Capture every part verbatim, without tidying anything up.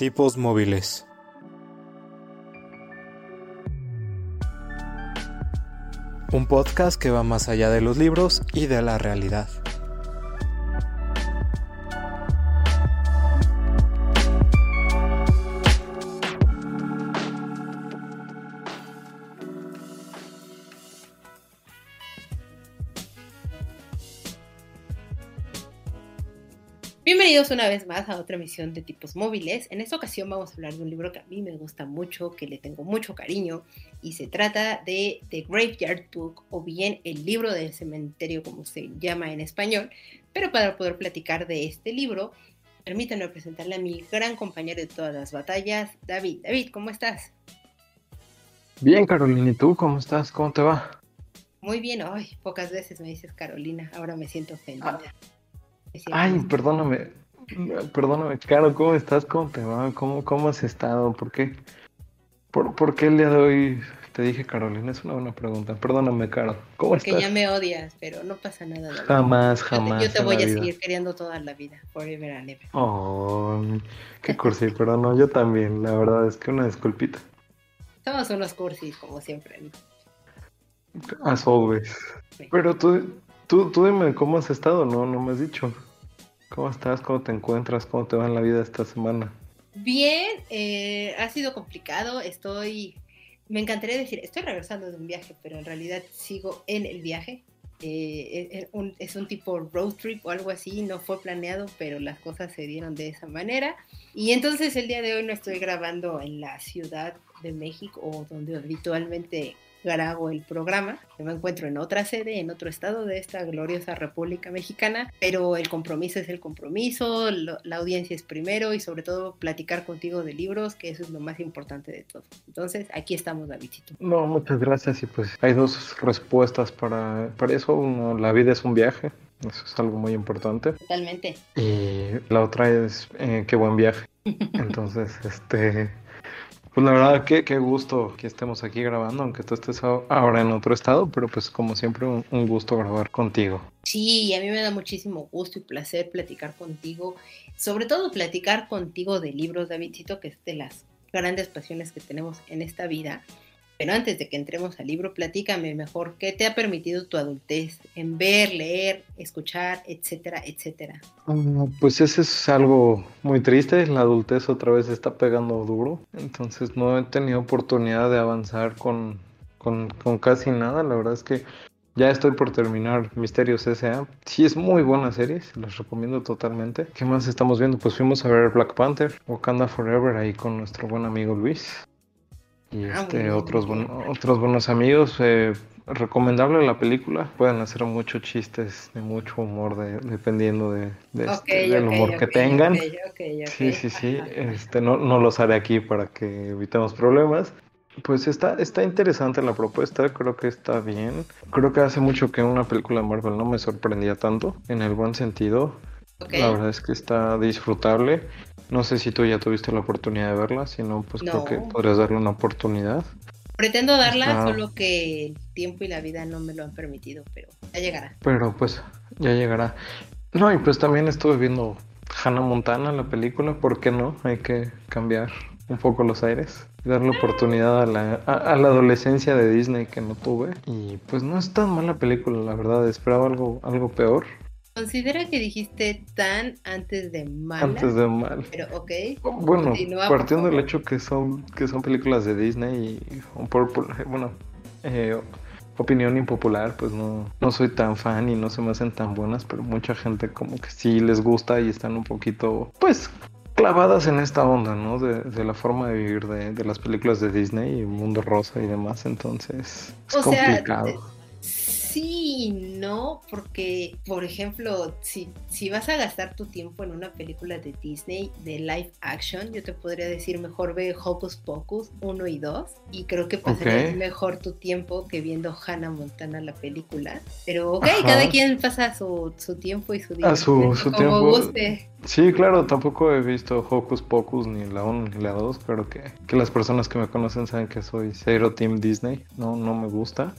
Tipos móviles. Un podcast que va más allá de los libros y de la realidad. Bienvenidos una vez más a otra emisión de Tipos Móviles. En esta ocasión vamos a hablar de un libro que a mí me gusta mucho, que le tengo mucho cariño, y se trata de The Graveyard Book, o bien El libro del cementerio, como se llama en español. Pero para poder platicar de este libro, permítanme presentarle a mi gran compañero de todas las batallas, David. David, ¿cómo estás? Bien, Carolina, ¿y tú cómo estás? ¿Cómo te va? Muy bien. Ay, pocas veces me dices Carolina, ahora me siento ofendida. Ah. Ay, perdóname, perdóname, Caro, ¿cómo estás? ¿Cómo te va? ¿Cómo, cómo has estado? ¿Por qué? ¿Por, ¿Por qué el día de hoy te dije Carolina? Es una buena pregunta. Perdóname, Caro, ¿cómo Porque estás? Porque ya me odias, pero no pasa nada. David. Jamás, jamás. Yo te, yo te voy a vida. seguir queriendo toda la vida, forever and ever. Oh, qué cursi, pero no, yo también, la verdad es que una disculpita. Somos unos cursis, como siempre, ¿no? A sobes. Sí. Pero tú... Tú, tú dime cómo has estado, no, no me has dicho. ¿Cómo estás? ¿Cómo te encuentras? ¿Cómo te va en la vida esta semana? Bien, eh, ha sido complicado, estoy, me encantaría decir, estoy regresando de un viaje, pero en realidad sigo en el viaje. Eh, es, un, es un tipo road trip o algo así, no fue planeado, pero las cosas se dieron de esa manera. Y entonces el día de hoy no estoy grabando en la Ciudad de México, o donde habitualmente grabo el programa. Yo me encuentro en otra sede, en otro estado de esta gloriosa República Mexicana, pero el compromiso es el compromiso, lo, la audiencia es primero, y sobre todo platicar contigo de libros, que eso es lo más importante de todo. Entonces, aquí estamos, Davidcito. No, muchas gracias, y pues hay dos respuestas para, para eso. Uno, la vida es un viaje, eso es algo muy importante. Totalmente. Y la otra es, eh, qué buen viaje. Entonces, este... pues la verdad, qué, qué gusto que estemos aquí grabando, aunque tú estés ahora en otro estado, pero pues como siempre un, un gusto grabar contigo. Sí, a mí me da muchísimo gusto y placer platicar contigo, sobre todo platicar contigo de libros, Davidcito, que es de las grandes pasiones que tenemos en esta vida. Pero antes de que entremos al libro, platícame mejor qué te ha permitido tu adultez en ver, leer, escuchar, etcétera, etcétera. Uh, pues eso es algo muy triste, la adultez otra vez está pegando duro, entonces no he tenido oportunidad de avanzar con, con, con casi nada. La verdad es que ya estoy por terminar Misterios ese a. Sí, es muy buena serie, se las recomiendo totalmente. ¿Qué más estamos viendo? Pues fuimos a ver Black Panther, Wakanda Forever, ahí con nuestro buen amigo Luis. Y este, otros, bueno, otros buenos amigos. Eh, recomendable la película. Pueden hacer muchos chistes de mucho humor, de, dependiendo de, de okay, este, del okay, humor okay, que okay, tengan. Okay, okay, okay. Sí, sí, sí. Este, no, no los haré aquí para que evitemos problemas. Pues está, está interesante la propuesta, creo que está bien. Creo que hace mucho que una película de Marvel no me sorprendía tanto, en el buen sentido. Okay. La verdad es que está disfrutable. No sé si tú ya tuviste la oportunidad de verla, si no, pues no. Creo que podrías darle una oportunidad. Pretendo darla, está... solo que el tiempo y la vida no me lo han permitido, pero ya llegará. Pero pues, ya llegará. No, y pues también estuve viendo Hannah Montana, la película, ¿por qué no? Hay que cambiar un poco los aires, darle oportunidad a la, a, a la adolescencia de Disney que no tuve. Y pues no es tan mala película, la verdad, esperaba algo, algo peor. Considera que dijiste tan antes de mala. Antes de mal. Pero ok. Bueno, partiendo del hecho que son, que son películas de Disney y, por, por, bueno, eh, opinión impopular, pues no, no soy tan fan y no se me hacen tan buenas, pero mucha gente como que sí les gusta y están un poquito, pues, clavadas en esta onda, ¿no? De, de la forma de vivir de, de las películas de Disney y Mundo Rosa y demás, entonces es o complicado. Sea, de... Sí y no, porque, por ejemplo, si, si vas a gastar tu tiempo en una película de Disney de live action, yo te podría decir mejor ve Hocus Pocus uno y dos, y creo que pasarías okay. mejor tu tiempo que viendo Hannah Montana la película. Pero ok, Ajá. cada quien pasa su, su tiempo y su dinero, su, su como tiempo. guste. Sí, claro, tampoco he visto Hocus Pocus, ni la uno ni la dos, pero que, que las personas que me conocen saben que soy cero team Disney, no, no me gusta.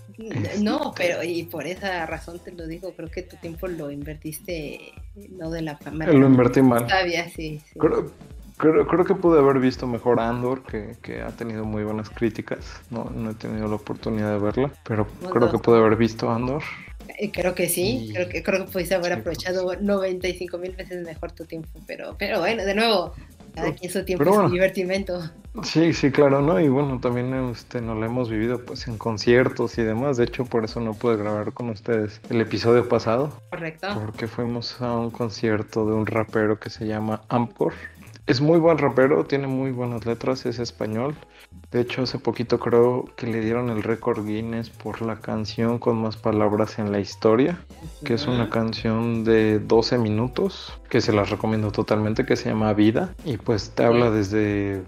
No, pero y por esa razón te lo digo, creo que tu tiempo lo invertiste, no de la fama. Lo invertí mal. Sabía, sí, sí. Creo, Creo, creo que pude haber visto mejor Andor, que, que ha tenido muy buenas críticas. No, no he tenido la oportunidad de verla, pero bueno, creo que pude haber visto Andor. Creo que sí, y... creo que creo que pudiste haber sí, aprovechado pues... noventa y cinco mil veces mejor tu tiempo, pero pero bueno, de nuevo, cada quien su tiempo, bueno, es divertimento. Sí, sí, claro, ¿no? Y bueno, también este, nos lo hemos vivido pues en conciertos y demás. De hecho, por eso no pude grabar con ustedes el episodio pasado. Correcto. Porque fuimos a un concierto de un rapero que se llama Ampcor. Es muy buen rapero, tiene muy buenas letras, es español. De hecho, hace poquito creo que le dieron el récord Guinness por la canción con más palabras en la historia, que es una canción de doce minutos, que se las recomiendo totalmente, que se llama Vida. Y pues te habla desde,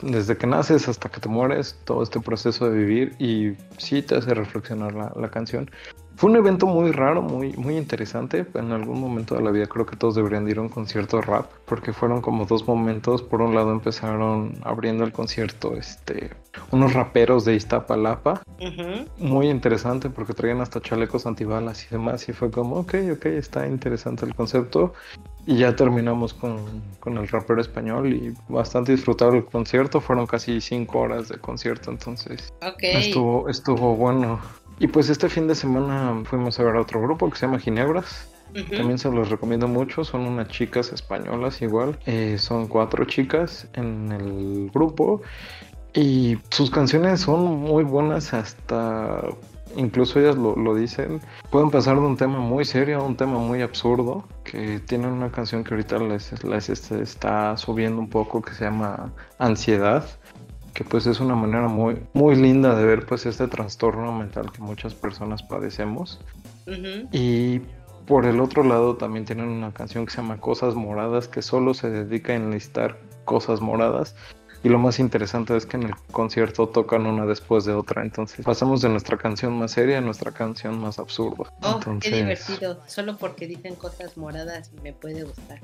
desde que naces hasta que te mueres, todo este proceso de vivir, y sí te hace reflexionar la, la canción. Fue un evento muy raro, muy, muy interesante. En algún momento de la vida creo que todos deberían ir a un concierto de rap, porque fueron como dos momentos. Por un lado empezaron abriendo el concierto este, unos raperos de Iztapalapa. Uh-huh. Muy interesante porque traían hasta chalecos antibalas y demás. Y fue como, ok, ok, está interesante el concepto. Y ya terminamos con, con el rapero español y bastante disfrutable el concierto. Fueron casi cinco horas de concierto, entonces okay. estuvo, estuvo bueno. Y pues este fin de semana fuimos a ver a otro grupo que se llama Ginebras. Uh-huh. También se los recomiendo mucho. Son unas chicas españolas igual. Eh, son cuatro chicas en el grupo. Y sus canciones son muy buenas hasta... Incluso ellas lo, lo dicen. Pueden pasar de un tema muy serio a un tema muy absurdo. Que tienen una canción que ahorita les, les está subiendo un poco que se llama Ansiedad. Que pues es una manera muy, muy linda de ver pues este trastorno mental que muchas personas padecemos. Uh-huh. Y por el otro lado también tienen una canción que se llama Cosas Moradas, que solo se dedica a enlistar cosas moradas. Y lo más interesante es que en el concierto tocan una después de otra. Entonces pasamos de nuestra canción más seria a nuestra canción más absurda. Oh, entonces... qué divertido. Solo porque dicen cosas moradas me puede gustar.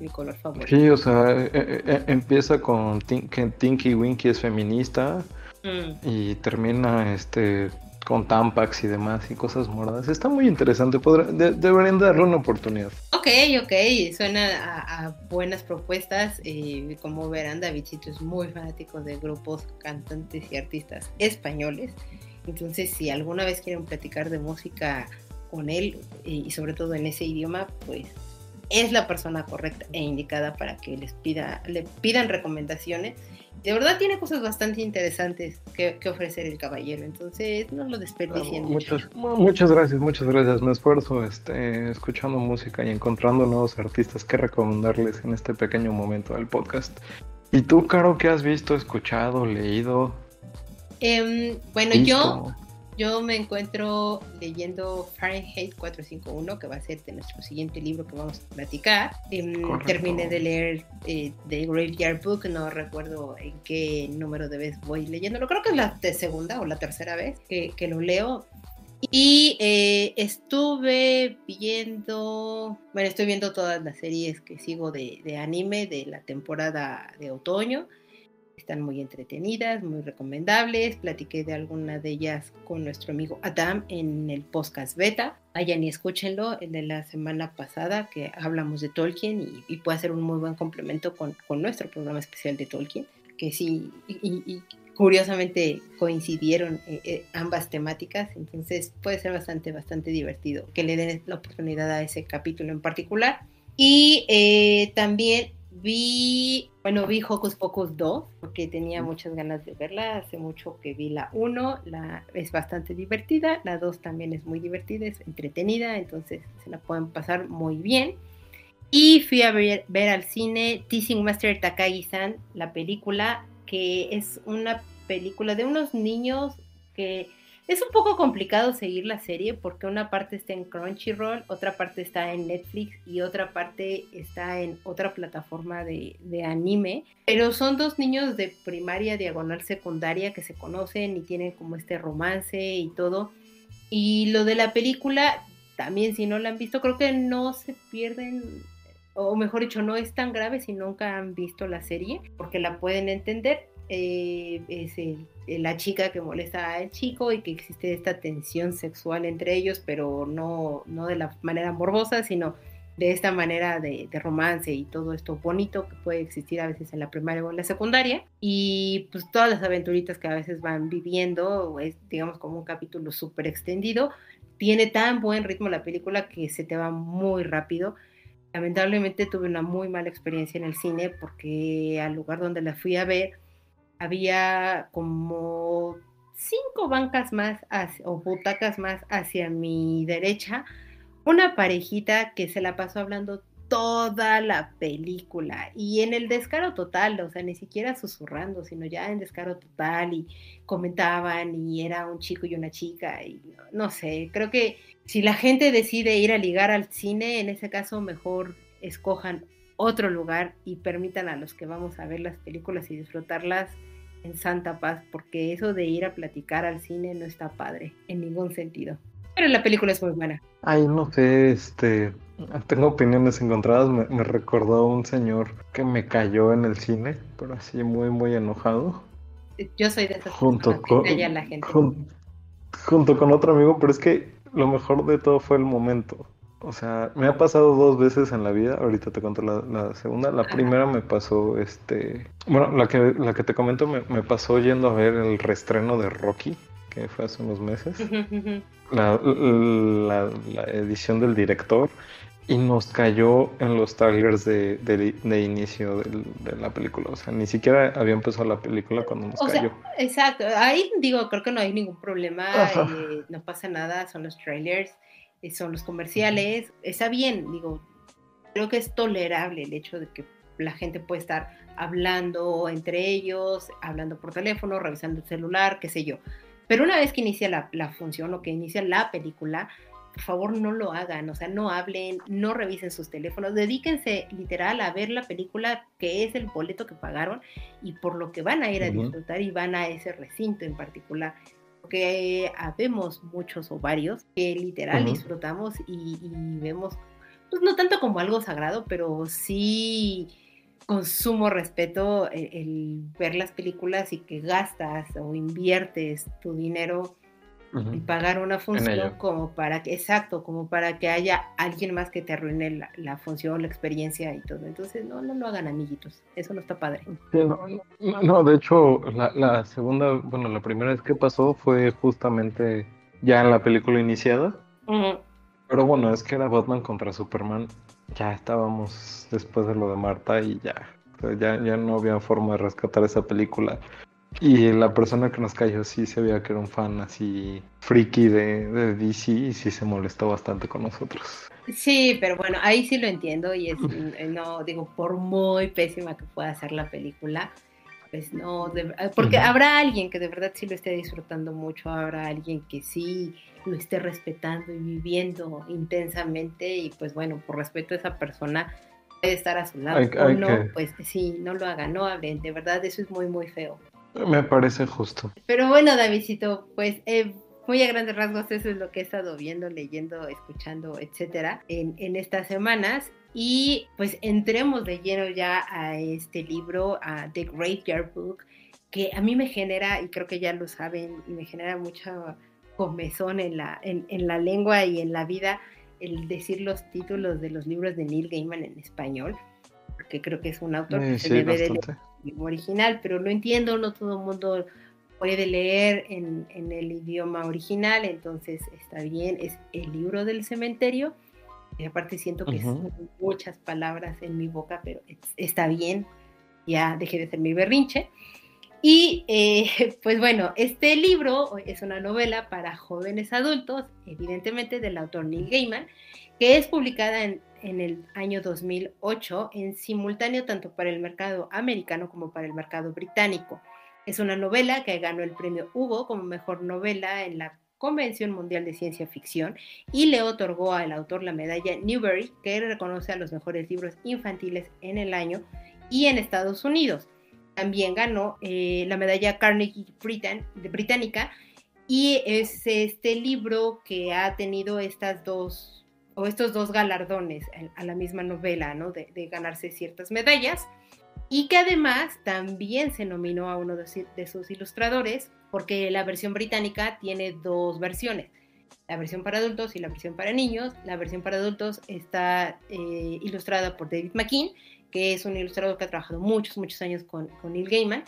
Mi color favorito. Sí, o sea, eh, eh, empieza con tin- que Tinky Winky es feminista. Mm. Y termina este con Tampax y demás y cosas moradas. Está muy interesante, podrá, de, deberían darle una oportunidad. Ok, ok, suena a, a buenas propuestas. Y como verán, Davidcito es muy fanático de grupos, cantantes y artistas españoles. Entonces, si alguna vez quieren platicar de música con él y sobre todo en ese idioma, pues es la persona correcta e indicada para que les pida, le pidan recomendaciones. De verdad tiene cosas bastante interesantes que, que ofrecer el caballero, entonces no lo desperdicien. Muchas, muchas gracias, muchas gracias. Me esfuerzo este, escuchando música y encontrando nuevos artistas que recomendarles en este pequeño momento del podcast. ¿Y tú, Caro, qué has visto, escuchado, leído? Eh, bueno, visto? yo... Yo me encuentro leyendo Fahrenheit cuatrocientos cincuenta y uno, que va a ser de nuestro siguiente libro que vamos a platicar. Eh, terminé de leer eh, The Graveyard Book, no recuerdo en qué número de vez voy leyéndolo. Creo que es la te- segunda o la tercera vez que, que lo leo. Y eh, estuve viendo, bueno, estoy viendo todas las series que sigo de, de anime de la temporada de otoño. Están muy entretenidas, muy recomendables. Platiqué de alguna de ellas con nuestro amigo Adam en el podcast beta. Vayan y escúchenlo, el de la semana pasada que hablamos de Tolkien y, y puede ser un muy buen complemento con, con nuestro programa especial de Tolkien, que sí, y, y, y curiosamente coincidieron eh, ambas temáticas, entonces puede ser bastante, bastante divertido que le den la oportunidad a ese capítulo en particular. Y eh, también... Vi, bueno, vi Hocus Pocus dos, porque tenía muchas ganas de verla, hace mucho que vi la uno, la, es bastante divertida, la dos también es muy divertida, es entretenida, entonces se la pueden pasar muy bien. Y fui a ver, ver al cine Teasing Master Takagi-san, la película, que es una película de unos niños que... Es un poco complicado seguir la serie porque una parte está en Crunchyroll, otra parte está en Netflix y otra parte está en otra plataforma de, de anime. Pero son dos niños de primaria, diagonal, secundaria que se conocen y tienen como este romance y todo. Y lo de la película, también si no la han visto, creo que no se pierden... O mejor dicho, no es tan grave si nunca han visto la serie porque la pueden entender. Eh, es el, la chica que molesta al chico y que existe esta tensión sexual entre ellos, pero no, no de la manera morbosa, sino de esta manera de, de romance y todo esto bonito que puede existir a veces en la primaria o en la secundaria, y pues todas las aventuritas que a veces van viviendo, es digamos como un capítulo súper extendido. Tiene tan buen ritmo la película que se te va muy rápido. Lamentablemente tuve una muy mala experiencia en el cine porque al lugar donde la fui a ver había como cinco bancas más hacia, o butacas más hacia mi derecha, una parejita que se la pasó hablando toda la película y en el descaro total, o sea, ni siquiera susurrando, sino ya en descaro total, y comentaban y era un chico y una chica y no, no sé, creo que si la gente decide ir a ligar al cine, en ese caso mejor escojan otro lugar y permitan a los que vamos a ver las películas y disfrutarlas en santa paz, porque eso de ir a platicar al cine no está padre en ningún sentido. Pero la película es muy buena. Ay, no sé, este... tengo opiniones encontradas. Me, me recordó a un señor que me cayó en el cine, pero así muy, muy enojado. Yo soy de esas junto con, que la gente. Jun, junto con otro amigo, pero es que lo mejor de todo fue el momento. O sea, me ha pasado dos veces en la vida. Ahorita te cuento la, la segunda. La Ajá. primera me pasó, este... bueno, la que, la que te comento me, me pasó yendo a ver el reestreno de Rocky, que fue hace unos meses, la, la, la edición del director, y nos cayó en los trailers de, de, de inicio de, de la película. O sea, ni siquiera había empezado la película cuando nos o cayó. Sea, exacto, ahí digo, creo que no hay ningún problema, eh, no pasa nada, son los trailers, eh, son los comerciales, está bien, digo, creo que es tolerable el hecho de que la gente puede estar hablando entre ellos, hablando por teléfono, revisando el celular, qué sé yo. Pero una vez que inicia la, la función o que inicia la película, por favor no lo hagan, o sea, no hablen, no revisen sus teléfonos, dedíquense literal a ver la película, que es el boleto que pagaron y por lo que van a ir a disfrutar y van a ese recinto en particular, porque habemos muchos o varios que literal uh-huh. disfrutamos y, y vemos, pues no tanto como algo sagrado, pero sí... con sumo respeto el, el ver las películas y que gastas o inviertes tu dinero uh-huh. en pagar una función como para que, exacto, como para que haya alguien más que te arruine la, la función, la experiencia y todo. Entonces no, no lo hagan, amiguitos, eso no está padre. Sí, no, no, de hecho la, la segunda, bueno, la primera vez que pasó fue justamente ya en la película iniciada, uh-huh. pero bueno, es que era Batman contra Superman. Ya estábamos después de lo de Marta y ya, ya, ya no había forma de rescatar esa película. Y la persona que nos cayó sí se veía que era un fan así friki de, de D C y sí se molestó bastante con nosotros. Sí, pero bueno, ahí sí lo entiendo y es, no, digo, por muy pésima que pueda ser la película, pues no, de, porque uh-huh. habrá alguien que de verdad sí lo esté disfrutando mucho, habrá alguien que sí lo esté respetando y viviendo intensamente y pues bueno, por respeto a esa persona puede estar a su lado, I, o I no, que... pues sí, no lo hagan, no hablen, de verdad eso es muy muy feo. Me parece justo. Pero bueno, Davidcito, pues eh, muy a grandes rasgos eso es lo que he estado viendo, leyendo, escuchando, etcétera, en, en estas semanas. Y pues entremos de lleno ya a este libro, a The Graveyard Book, que a mí me genera, y creo que ya lo saben, me genera mucha comezón en la, en, en la lengua y en la vida el decir los títulos de los libros de Neil Gaiman en español, porque creo que es un autor sí, que se sí, debe de leer el idioma original, pero lo entiendo, no todo el mundo puede leer en, en el idioma original, entonces está bien, es El libro del cementerio. Y aparte siento que uh-huh. son muchas palabras en mi boca, pero es, está bien, ya dejé de hacer mi berrinche. Y eh, pues bueno, este libro es una novela para jóvenes adultos, evidentemente del autor Neil Gaiman, que es publicada en, en el año dos mil ocho en simultáneo tanto para el mercado americano como para el mercado británico. Es una novela que ganó el premio Hugo como mejor novela en la Convención Mundial de Ciencia Ficción y le otorgó al autor la medalla Newbery, que reconoce a los mejores libros infantiles en el año y en Estados Unidos. También ganó eh, la medalla Carnegie Britan- de británica y es este libro que ha tenido estas dos o estos dos galardones a, a la misma novela, ¿no? De, de ganarse ciertas medallas y que además también se nominó a uno de, de sus ilustradores, porque la versión británica tiene dos versiones. la versión para adultos y la versión para niños. La versión para adultos está eh, ilustrada por David McKean, que es un ilustrador que ha trabajado muchos, muchos años con, con Neil Gaiman.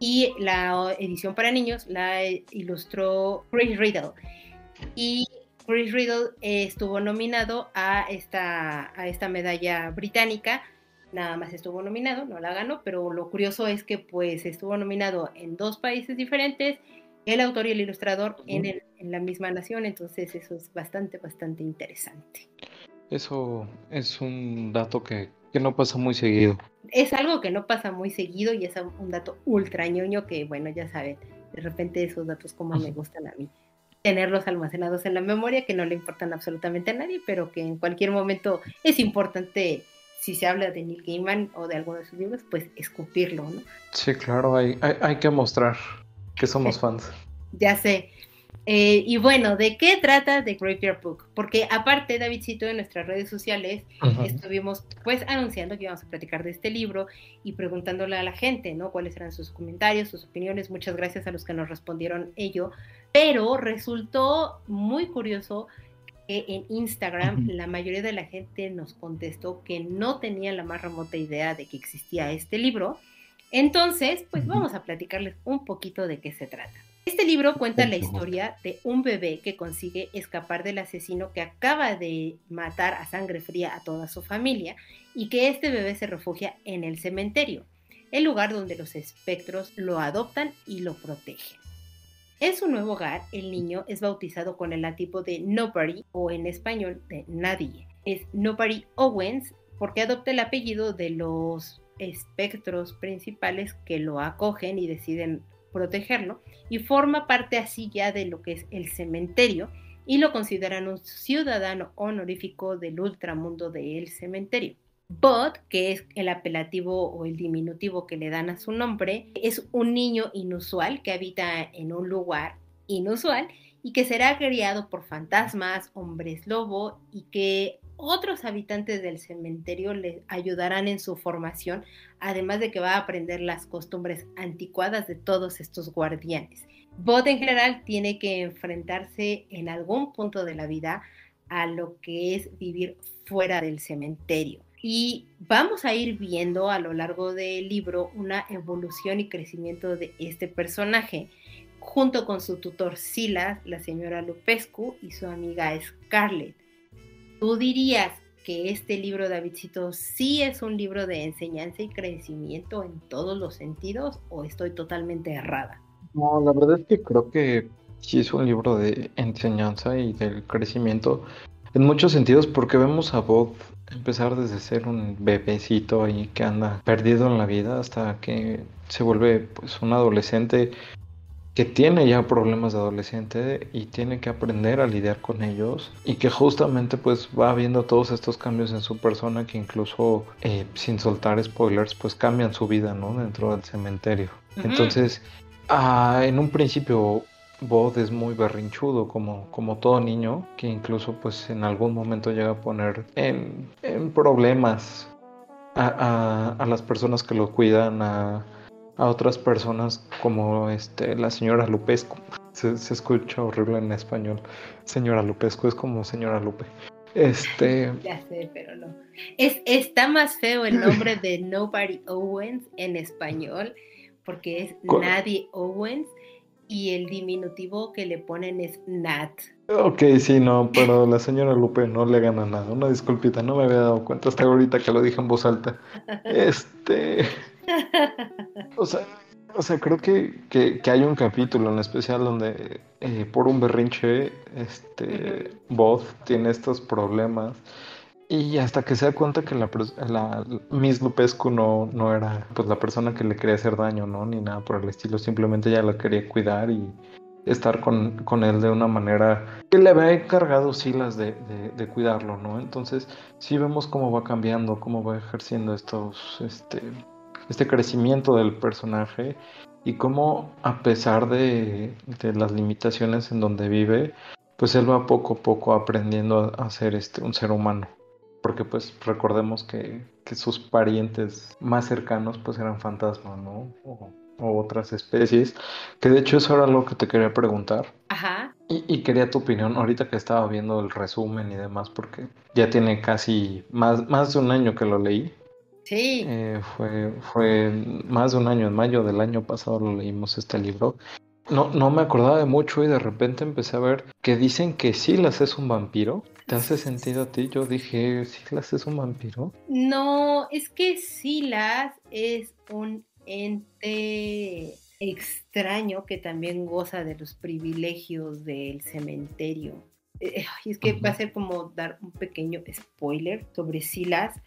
Y la edición para niños la ilustró Chris Riddell. Y Chris Riddell eh, estuvo nominado a esta, a esta medalla británica. Nada más estuvo nominado, no la ganó, pero lo curioso es que pues estuvo nominado en dos países diferentes, el autor y el ilustrador en, el, en la misma nación, entonces eso es bastante, bastante interesante. Eso es un dato que, que no pasa muy seguido. Es algo que no pasa muy seguido y es un dato ultra ñoño que, bueno, ya saben, de repente esos datos como me gustan a mí, tenerlos almacenados en la memoria que no le importan absolutamente a nadie, pero que en cualquier momento es importante. Si se habla de Neil Gaiman o de alguno de sus libros, pues escupirlo, ¿no? Sí, claro, hay, hay, hay que mostrar que somos fans. Ya sé. Eh, y bueno, ¿de qué trata The Graveyard Book? Porque aparte, Davidcito, en nuestras redes sociales uh-huh. estuvimos pues anunciando que íbamos a platicar de este libro y preguntándole a la gente, ¿no? Cuáles eran sus comentarios, sus opiniones. Muchas gracias a los que nos respondieron ello. Pero resultó muy curioso que en Instagram uh-huh. la mayoría de la gente nos contestó que no tenía la más remota idea de que existía este libro. Entonces, pues uh-huh. vamos a platicarles un poquito de qué se trata. Este libro cuenta la historia de un bebé que consigue escapar del asesino que acaba de matar a sangre fría a toda su familia y que este bebé se refugia en el cementerio, el lugar donde los espectros lo adoptan y lo protegen. En su nuevo hogar, el niño es bautizado con el látigo de Nobody, o en español, de nadie. Es Nobody Owens porque adopta el apellido de los espectros principales que lo acogen y deciden protegerlo, y forma parte así ya de lo que es el cementerio, y lo consideran un ciudadano honorífico del ultramundo del cementerio. Bud, que es el apelativo o el diminutivo que le dan a su nombre, es un niño inusual que habita en un lugar inusual y que será criado por fantasmas, hombres lobo y que otros habitantes del cementerio le ayudarán en su formación, además de que va a aprender las costumbres anticuadas de todos estos guardianes. Bud en general tiene que enfrentarse en algún punto de la vida a lo que es vivir fuera del cementerio. Y vamos a ir viendo a lo largo del libro una evolución y crecimiento de este personaje, junto con su tutor Silas, la señora Lupescu y su amiga Scarlett. ¿Tú dirías que este libro, Davidcito, sí es un libro de enseñanza y crecimiento en todos los sentidos o estoy totalmente errada? No, la verdad es que creo que sí es un libro de enseñanza y del crecimiento en muchos sentidos porque vemos a Bob empezar desde ser un bebecito ahí que anda perdido en la vida hasta que se vuelve pues un adolescente que tiene ya problemas de adolescente y tiene que aprender a lidiar con ellos y que justamente pues va viendo todos estos cambios en su persona que incluso eh, sin soltar spoilers pues cambian su vida, ¿no? Dentro del cementerio. Uh-huh. Entonces ah, en un principio Bod es muy berrinchudo como, como todo niño que incluso pues en algún momento llega a poner en, en problemas a, a, a las personas que lo cuidan, a, a otras personas como este, la señora Lupescu. Se, se escucha horrible en español, señora Lupescu, es como señora Lupe. Este... Ya sé, pero no. Es, está más feo el nombre de Nobody Owens en español porque es ¿Cuál? Nadie Owens. Y el diminutivo que le ponen es Nat. Ok, sí, no, pero la señora Lupe no le gana nada. Una disculpita, no me había dado cuenta hasta ahorita que lo dije en voz alta. Este... O sea, o sea creo que, que, que hay un capítulo en especial donde eh, por un berrinche, este, Bob tiene estos problemas. Y hasta que se da cuenta que la, la Miss Lupescu no, no era pues la persona que le quería hacer daño, ¿no? Ni nada por el estilo, simplemente ella la quería cuidar y estar con, con él de una manera que le había encargado Silas de, de, de cuidarlo, ¿no? Entonces sí vemos cómo va cambiando, cómo va ejerciendo estos este, este crecimiento del personaje y cómo a pesar de, de las limitaciones en donde vive, pues él va poco a poco aprendiendo a, a ser este, un ser humano. Porque pues recordemos que, que sus parientes más cercanos pues eran fantasmas, ¿no? O, o otras especies. Que de hecho eso era lo que te quería preguntar. Ajá. Y, y quería tu opinión ahorita que estaba viendo el resumen y demás, porque ya tiene casi más, más de un año que lo leí. Sí. Eh, fue, fue más de un año, en mayo del año pasado lo leímos este libro. No, no me acordaba de mucho y de repente empecé a ver que dicen que Silas es un vampiro. ¿Te hace sentido a ti? Yo dije, ¿Silas es un vampiro? No, es que Silas es un ente extraño que también goza de los privilegios del cementerio. Eh, es que uh-huh. va a ser como dar un pequeño spoiler sobre Silas,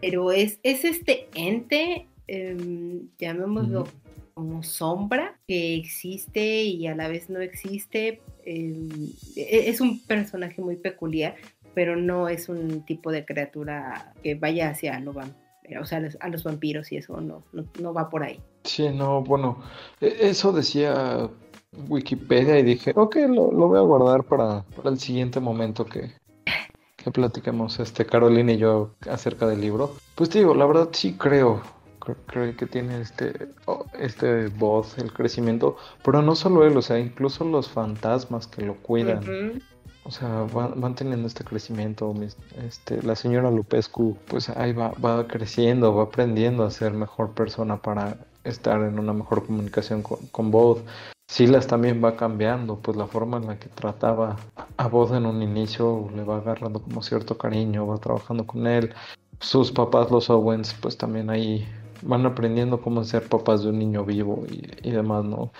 pero es, es este ente, eh, llamémoslo uh-huh. como sombra, que existe y a la vez no existe. Eh, es un personaje muy peculiar, pero no es un tipo de criatura que vaya hacia lo vampiro. O sea, a los vampiros y eso no, no, no va por ahí. Sí, no, bueno, eso decía Wikipedia y dije, ok, lo, lo voy a guardar para, para el siguiente momento que, que platiquemos este, Carolina y yo acerca del libro. Pues te digo, la verdad sí creo, creo que tiene este, oh, este voz, el crecimiento, pero no solo él, o sea, incluso los fantasmas que lo cuidan. Uh-huh. O sea, van, van teniendo este crecimiento. Este, la señora Lupescu, pues ahí va, va creciendo, va aprendiendo a ser mejor persona para estar en una mejor comunicación con, con Bod. Silas también va cambiando, pues la forma en la que trataba a Bod en un inicio le va agarrando como cierto cariño, va trabajando con él. Sus papás, los Owens, pues también ahí van aprendiendo cómo ser papás de un niño vivo y, y demás, ¿no?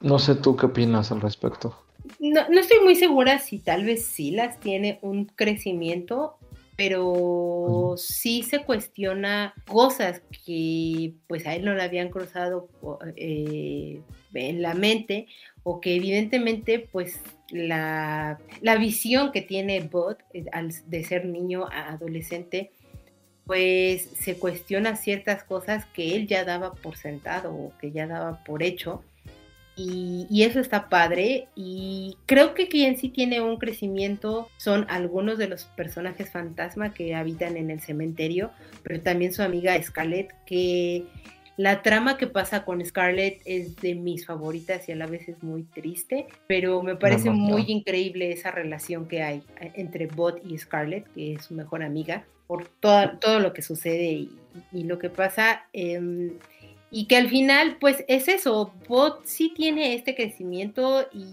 No sé tú qué opinas al respecto. No, no estoy muy segura si tal vez Silas tiene un crecimiento, pero sí se cuestiona cosas que pues a él no le habían cruzado eh, en la mente, o que evidentemente pues la, la visión que tiene Bod de ser niño a adolescente, pues se cuestiona ciertas cosas que él ya daba por sentado o que ya daba por hecho. Y, y eso está padre, y creo que quien sí tiene un crecimiento son algunos de los personajes fantasma que habitan en el cementerio, pero también su amiga Scarlett, que la trama que pasa con Scarlett es de mis favoritas y a la vez es muy triste, pero me parece no, no, no. muy increíble esa relación que hay entre Bod y Scarlett, que es su mejor amiga, por todo, todo lo que sucede y, y lo que pasa. Eh, Y que al final, pues, es eso. Bot sí tiene este crecimiento y,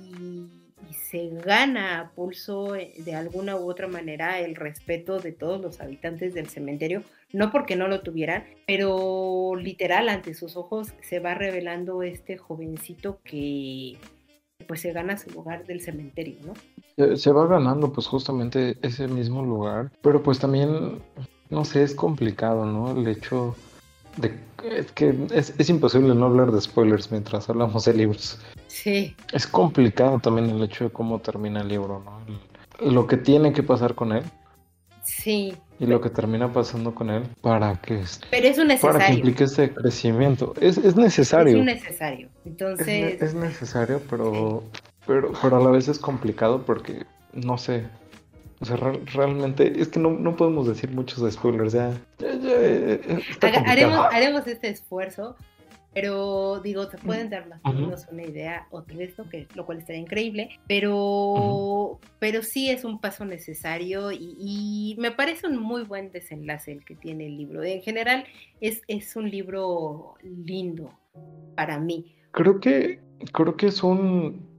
y se gana a pulso de alguna u otra manera el respeto de todos los habitantes del cementerio. No porque no lo tuvieran, pero literal, ante sus ojos se va revelando este jovencito que, pues, se gana su lugar del cementerio, ¿no? Se va ganando, pues, justamente ese mismo lugar. Pero, pues, también, no sé, es complicado, ¿no? El hecho... De, es que es, es imposible no hablar de spoilers mientras hablamos de libros. Sí. Es complicado también el hecho de cómo termina el libro, ¿no? El, lo que tiene que pasar con él. Sí. Y lo que termina pasando con él para que... Pero es un necesario. Para que implique este crecimiento. Es, es necesario. Es un necesario. Entonces... Es, es necesario, pero, sí. pero, pero a la vez es complicado porque, no sé... O sea, re- realmente, es que no, no podemos decir muchos de spoilers, ya, ya, ya Haga, haremos, haremos este esfuerzo, pero digo, te pueden dar más o menos uh-huh. una idea o todo esto, que, lo cual estaría increíble, pero, uh-huh. pero sí es un paso necesario y, y me parece un muy buen desenlace el que tiene el libro. En general, es, es un libro lindo para mí. Creo que, creo que es un...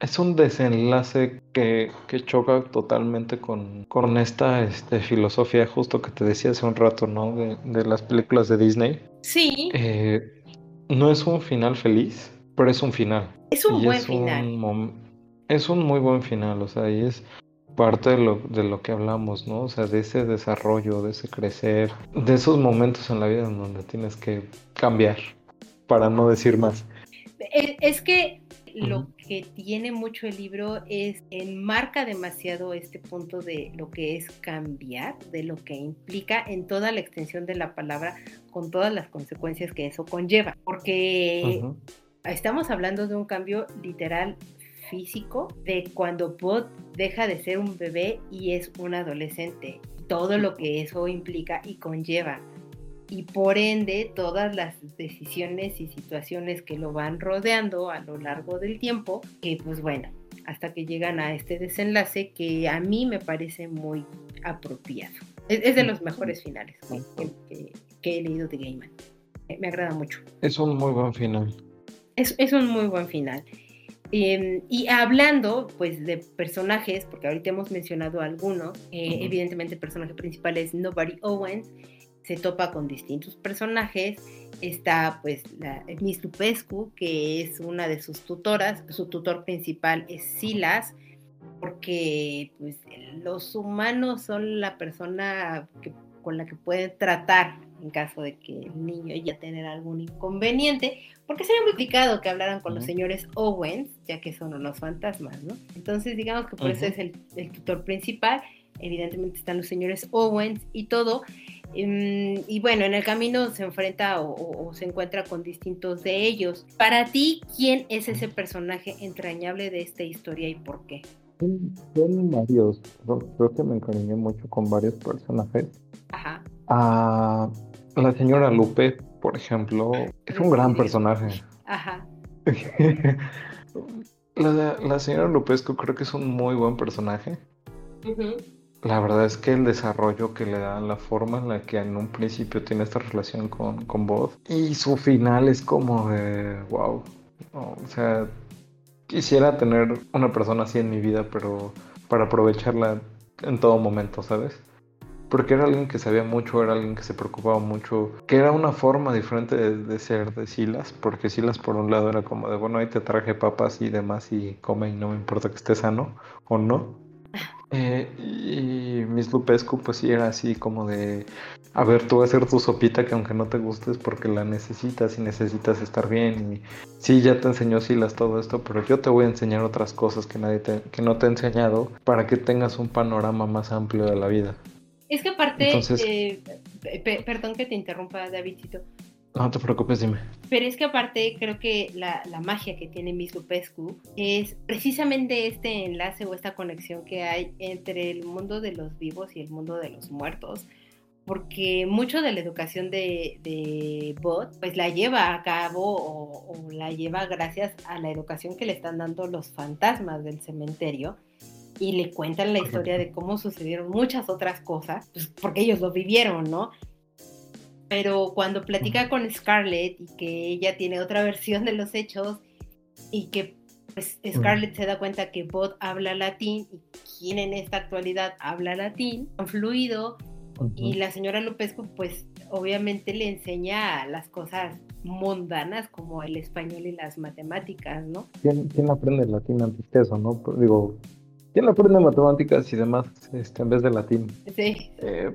Es un desenlace que, que choca totalmente con, con esta este, filosofía justo que te decía hace un rato, ¿no? De, de las películas de Disney. Sí. Eh, no es un final feliz, pero es un final. Es un y buen es final. Un mom- es un muy buen final, o sea, y es parte de lo, de lo que hablamos, ¿no? O sea, de ese desarrollo, de ese crecer, de esos momentos en la vida en donde tienes que cambiar, para no decir más. Es que... Lo que tiene mucho el libro es enmarca demasiado este punto de lo que es cambiar, de lo que implica en toda la extensión de la palabra, con todas las consecuencias que eso conlleva. Porque uh-huh. estamos hablando de un cambio literal físico, de cuando Bod deja de ser un bebé y es un adolescente. Todo lo que eso implica y conlleva. Y por ende, todas las decisiones y situaciones que lo van rodeando a lo largo del tiempo, que pues bueno, hasta que llegan a este desenlace que a mí me parece muy apropiado. Es, es de los mejores finales que, que, que he leído de Gaiman. Me agrada mucho. Es un muy buen final. Es, es un muy buen final. Eh, y hablando, pues, de personajes, porque ahorita hemos mencionado algunos, eh, uh-huh. evidentemente el personaje principal es Nobody Owens, se topa con distintos personajes, está, pues, la Miss Lupescu, que es una de sus tutoras, su tutor principal es Silas, porque, pues, los humanos son la persona que, con la que pueden tratar en caso de que el niño ya tenga algún inconveniente, porque sería muy complicado que hablaran con uh-huh. los señores Owens, ya que son unos fantasmas, ¿no? Entonces, digamos que por uh-huh. eso es el, el tutor principal. Evidentemente están los señores Owens y todo, um, y bueno, en el camino se enfrenta o, o, o se encuentra con distintos de ellos. Para ti, ¿quién es ese personaje entrañable de esta historia y por qué? Son varios, creo que me encariñé mucho con varios personajes. Ajá. Ah, la señora Lupe, por ejemplo, es un gran personaje. Ajá. la, la señora Lupescu creo que es un muy buen personaje. Uh-huh. La verdad es que el desarrollo que le dan, la forma en la que en un principio tiene esta relación con, con Bob, y su final es como de wow, no, o sea, quisiera tener una persona así en mi vida, pero para aprovecharla en todo momento, ¿sabes? Porque era alguien que sabía mucho, era alguien que se preocupaba mucho, que era una forma diferente de, de ser de Silas, porque Silas por un lado era como de bueno, ahí te traje papas y demás y come y no me importa que estés sano o no. Eh, y Miss Lupescu pues sí era así como de a ver, tú vas a hacer tu sopita que aunque no te gustes porque la necesitas y necesitas estar bien, y sí, ya te enseñó Silas todo esto, pero yo te voy a enseñar otras cosas que nadie te, que no te he enseñado para que tengas un panorama más amplio de la vida. Es que aparte, entonces, eh, pe- perdón que te interrumpa, Davidcito. No te preocupes, dime. Pero es que aparte creo que la, la magia que tiene Miss Lupescu es precisamente este enlace o esta conexión que hay entre el mundo de los vivos y el mundo de los muertos, porque mucho de la educación de, de Bot pues la lleva a cabo o, o la lleva gracias a la educación que le están dando los fantasmas del cementerio, y le cuentan la Correcto. Historia de cómo sucedieron muchas otras cosas, pues porque ellos lo vivieron, ¿no? Pero cuando platica con Scarlett y que ella tiene otra versión de los hechos y que pues, Scarlett se da cuenta que Bot habla latín y quien en esta actualidad habla latín, fluido, uh-huh. y la señora Lupescu pues obviamente le enseña las cosas mundanas como el español y las matemáticas, ¿no? ¿Quién, quién aprende latín antes de eso, no? Digo... ¿Quién aprende matemáticas y demás este, en vez de latín? Sí. Eh,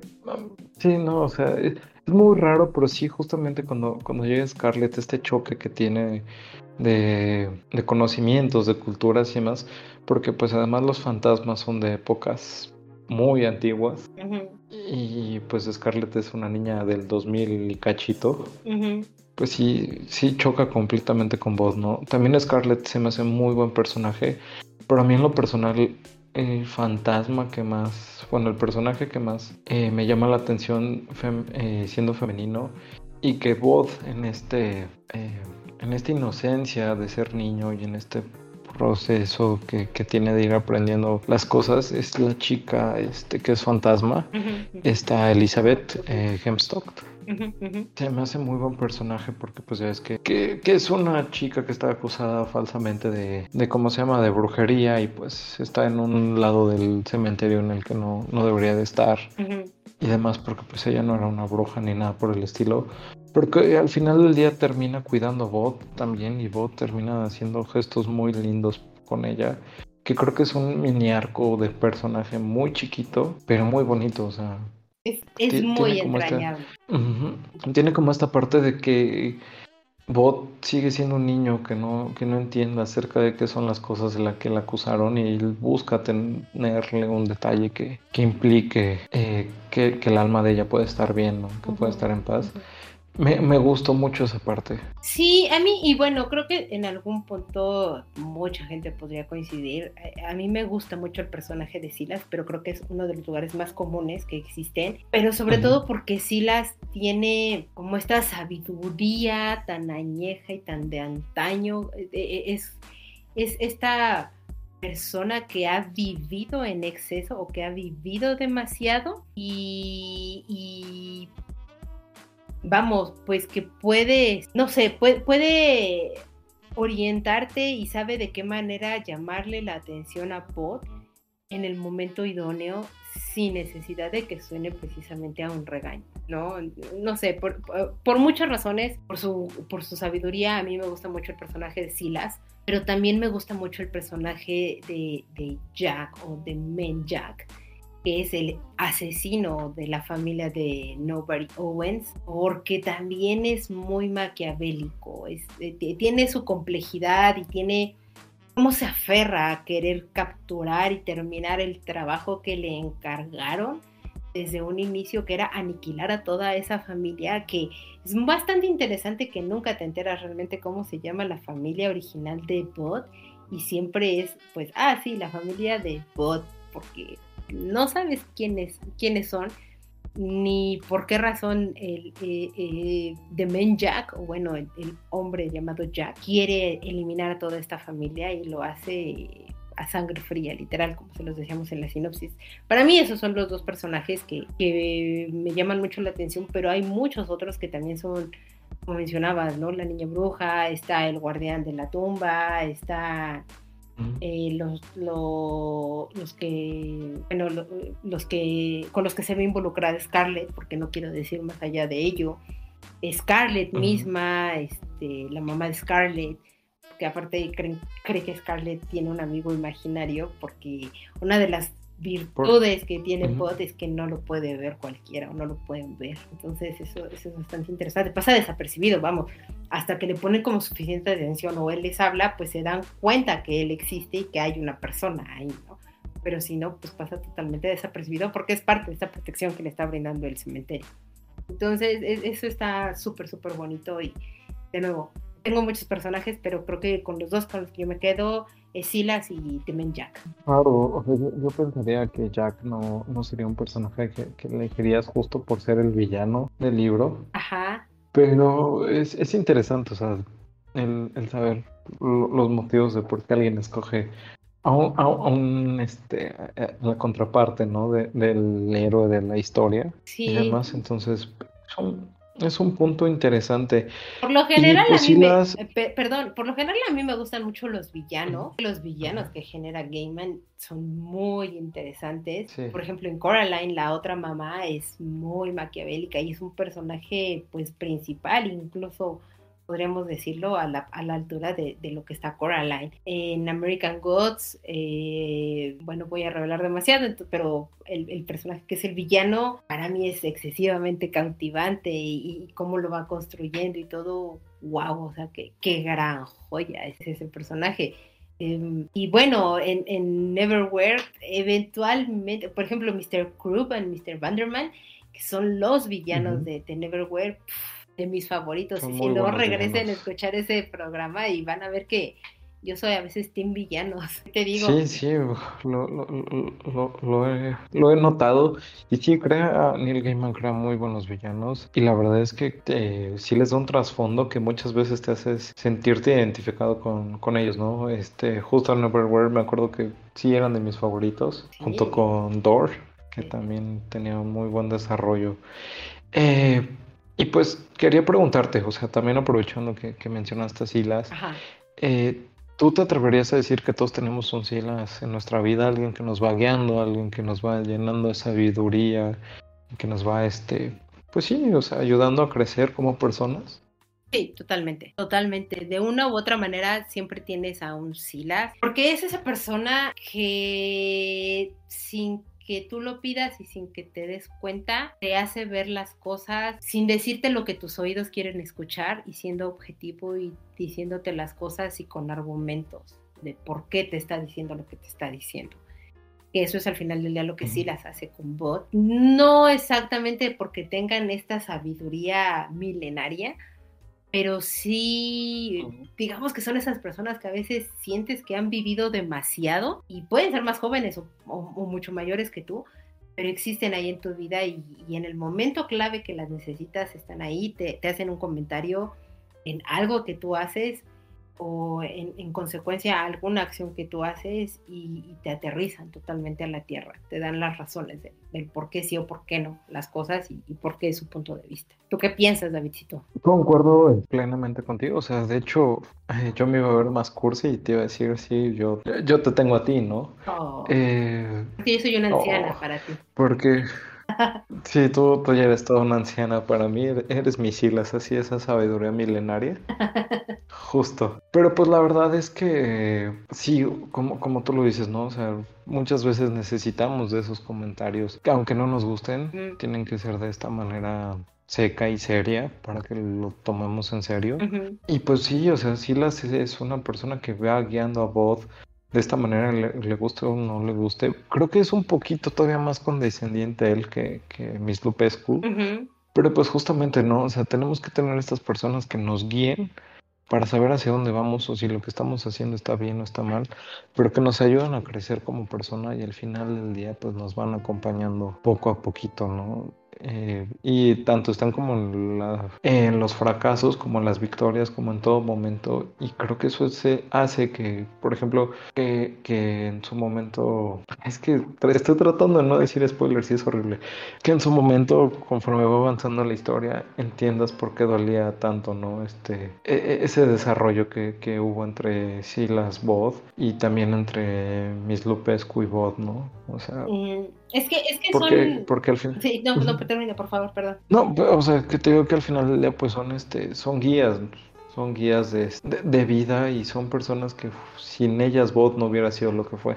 sí, no, o sea, es, es muy raro, pero sí, justamente cuando, cuando llega Scarlett, este choque que tiene de, de conocimientos, de culturas y demás, porque pues además los fantasmas son de épocas muy antiguas, uh-huh. y pues Scarlett es una niña del dos mil y cachito, uh-huh. pues sí, sí choca completamente con vos, ¿no? También Scarlett se me hace muy buen personaje. Pero a mí en lo personal, el fantasma que más, bueno, el personaje que más eh, me llama la atención fem, eh, siendo femenino, y que Bot en este eh, en esta inocencia de ser niño y en este proceso que, que tiene de ir aprendiendo las cosas, es la chica este, que es fantasma, uh-huh. está Elizabeth eh, Hempstock. Uh-huh, uh-huh. Se me hace muy buen personaje porque pues ya es que, que, que es una chica que está acusada falsamente de, de cómo se llama, de brujería, y pues está en un lado del cementerio en el que no, no debería de estar, uh-huh. y demás, porque pues ella no era una bruja ni nada por el estilo, porque al final del día termina cuidando a Bot también, y Bot termina haciendo gestos muy lindos con ella, que creo que es un mini arco de personaje muy chiquito pero muy bonito, o sea. Es, es T- muy entrañable. Esta, uh-huh, tiene como esta parte de que Bot sigue siendo un niño que no, que no entiende acerca de qué son las cosas de las que la acusaron, y él busca tenerle un detalle que, que implique eh, que, que el alma de ella puede estar bien, ¿no? Que uh-huh. puede estar en paz. Uh-huh. Me, me gustó mucho esa parte. Sí, a mí, y bueno, creo que en algún punto mucha gente podría coincidir. A, a mí me gusta mucho el personaje de Silas, pero creo que es uno de los lugares más comunes que existen. Pero sobre uh-huh. todo porque Silas tiene como esta sabiduría tan añeja y tan de antaño. Es, es esta persona que ha vivido en exceso o que ha vivido demasiado y, y vamos, pues que puede, no sé, puede, puede orientarte y sabe de qué manera llamarle la atención a Pod en el momento idóneo sin necesidad de que suene precisamente a un regaño, ¿no? No sé, por, por muchas razones, por su, por su sabiduría, a mí me gusta mucho el personaje de Silas, pero también me gusta mucho el personaje de, de Jack o de Man Jack, que es el asesino de la familia de Nobody Owens, porque también es muy maquiavélico, es, tiene su complejidad y tiene cómo se aferra a querer capturar y terminar el trabajo que le encargaron desde un inicio, que era aniquilar a toda esa familia, que es bastante interesante que nunca te enteras realmente cómo se llama la familia original de Bot, y siempre es, pues, ah, sí, la familia de Bot, porque no sabes quiénes, quiénes son, ni por qué razón el eh, eh, The Man Jack, o bueno, el, el hombre llamado Jack, quiere eliminar a toda esta familia y lo hace a sangre fría, literal, como se los decíamos en la sinopsis. Para mí esos son los dos personajes que, que me llaman mucho la atención, pero hay muchos otros que también son, como mencionabas, ¿no? La niña bruja, está el guardián de la tumba, está... Eh, los, los, los que bueno los, los que con los que se ve involucrada Scarlett, porque no quiero decir más allá de ello, Scarlett uh-huh. misma, este, la mamá de Scarlett, que aparte cree, cree que Scarlett tiene un amigo imaginario, porque una de las virtudes Por... que tiene uh-huh. Pod es que no lo puede ver cualquiera, o no lo pueden ver, entonces eso, eso es bastante interesante, pasa desapercibido, vamos, hasta que le ponen como suficiente atención o él les habla, pues se dan cuenta que él existe y que hay una persona ahí, ¿no? Pero si no, pues pasa totalmente desapercibido porque es parte de esta protección que le está brindando el cementerio. Entonces es, eso está súper, súper bonito, y de nuevo, tengo muchos personajes, pero creo que con los dos con los que yo me quedo es Silas y Temen Jack. Claro, o sea, yo, yo pensaría que Jack no, no sería un personaje que, que elegirías justo por ser el villano del libro. Ajá. Pero es, es interesante, o sea, el, el saber lo, los motivos de por qué alguien escoge a un, a un, este, a la contraparte, ¿no? De, del héroe de la historia. Sí. Y además, entonces, son... Es un punto interesante. Por lo general y, pues, a mí las... me, eh, perdón, por lo general a mí me gustan mucho los villanos. Los villanos uh-huh. que genera Gaiman son muy interesantes. Sí. Por ejemplo, en Coraline la otra mamá es muy maquiavélica y es un personaje, pues, principal, incluso podríamos decirlo a la, a la altura de, de lo que está Coraline. En American Gods, eh, bueno, voy a revelar demasiado, pero el, el personaje que es el villano para mí es excesivamente cautivante, y, y cómo lo va construyendo y todo, wow, o sea, qué, qué gran joya es ese personaje. Eh, y bueno, en, en Neverwhere, eventualmente, por ejemplo, mister Krupp y mister Vanderman, que son los villanos uh-huh. de, de Neverwhere, pff, de mis favoritos, y si no regresen villanos. A escuchar ese programa y van a ver que yo soy a veces team villanos, te digo. Sí, sí, lo, lo, lo, lo, he, lo he notado, y sí, crea, Neil Gaiman crea muy buenos villanos, y la verdad es que eh, sí les da un trasfondo que muchas veces te haces sentirte identificado con, con ellos, ¿no? Este, justo en Neverwhere me acuerdo que sí eran de mis favoritos, sí. Junto con Door, que sí. También tenía un muy buen desarrollo. Eh... Y pues quería preguntarte, o sea, también aprovechando que, que mencionaste a Silas, eh, ¿tú te atreverías a decir que todos tenemos un Silas en nuestra vida? Alguien que nos va guiando, alguien que nos va llenando de sabiduría, que nos va, este, pues sí, o sea, ayudando a crecer como personas. Sí, totalmente, totalmente. De una u otra manera siempre tienes a un Silas, porque es esa persona que sin que tú lo pidas y sin que te des cuenta, te hace ver las cosas sin decirte lo que tus oídos quieren escuchar, y siendo objetivo y diciéndote las cosas y con argumentos de por qué te está diciendo lo que te está diciendo. Eso es al final del día lo que sí las hace con Bot. No exactamente porque tengan esta sabiduría milenaria, pero sí, digamos que son esas personas que a veces sientes que han vivido demasiado, y pueden ser más jóvenes o, o, o mucho mayores que tú, pero existen ahí en tu vida, y, y en el momento clave que las necesitas están ahí, te, te hacen un comentario en algo que tú haces, o en, en consecuencia a alguna acción que tú haces y, y te aterrizan totalmente a la tierra, te dan las razones de, del por qué sí o por qué no las cosas y, y por qué es su punto de vista. ¿Tú qué piensas, Davidcito? Concuerdo plenamente contigo, o sea, de hecho yo me iba a ver más cursi y te iba a decir, sí, yo, yo te tengo a ti, ¿no? Oh. Eh, sí, yo soy una anciana oh, para ti. Porque... Sí, tú, tú ya eres toda una anciana para mí, eres mi Silas, así esa sabiduría milenaria, justo. Pero pues la verdad es que sí, como, como tú lo dices, ¿no? O sea, muchas veces necesitamos de esos comentarios que aunque no nos gusten, mm. tienen que ser de esta manera seca y seria para que lo tomemos en serio. Uh-huh. Y pues sí, o sea, Silas es una persona que va guiando a Bob. De esta manera, le, le guste o no le guste. Creo que es un poquito todavía más condescendiente él que, que Miss Lupescu. Uh-huh. Pero pues justamente, ¿no? O sea, tenemos que tener estas personas que nos guíen para saber hacia dónde vamos o si lo que estamos haciendo está bien o está mal, pero que nos ayudan a crecer como persona y al final del día pues nos van acompañando poco a poquito, ¿no? Eh, y tanto están como en, la, en los fracasos como en las victorias, como en todo momento, y creo que eso se hace que, por ejemplo, que, que en su momento, es que estoy tratando de no decir spoilers, sí es horrible, que en su momento, conforme va avanzando la historia, entiendas por qué dolía tanto, ¿no? Este, ese desarrollo que, que hubo entre Silas Bod y también entre Miss Lupescu y Bod, ¿no? O sea... Mm. Es que, es que porque, son... Porque al final... Sí, no, no, termina, por favor, perdón. No, o sea, que te digo que al final del día pues son, este, son guías, son guías de, de, de vida y son personas que sin ellas Bot no hubiera sido lo que fue.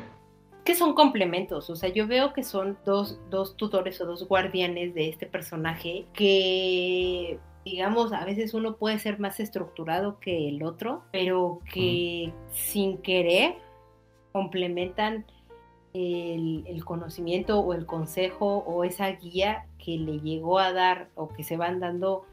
Que son complementos, o sea, yo veo que son dos, dos tutores o dos guardianes de este personaje que... digamos, a veces uno puede ser más estructurado que el otro, pero que mm. sin querer complementan... El, el conocimiento o el consejo o esa guía que le llegó a dar o que se van dando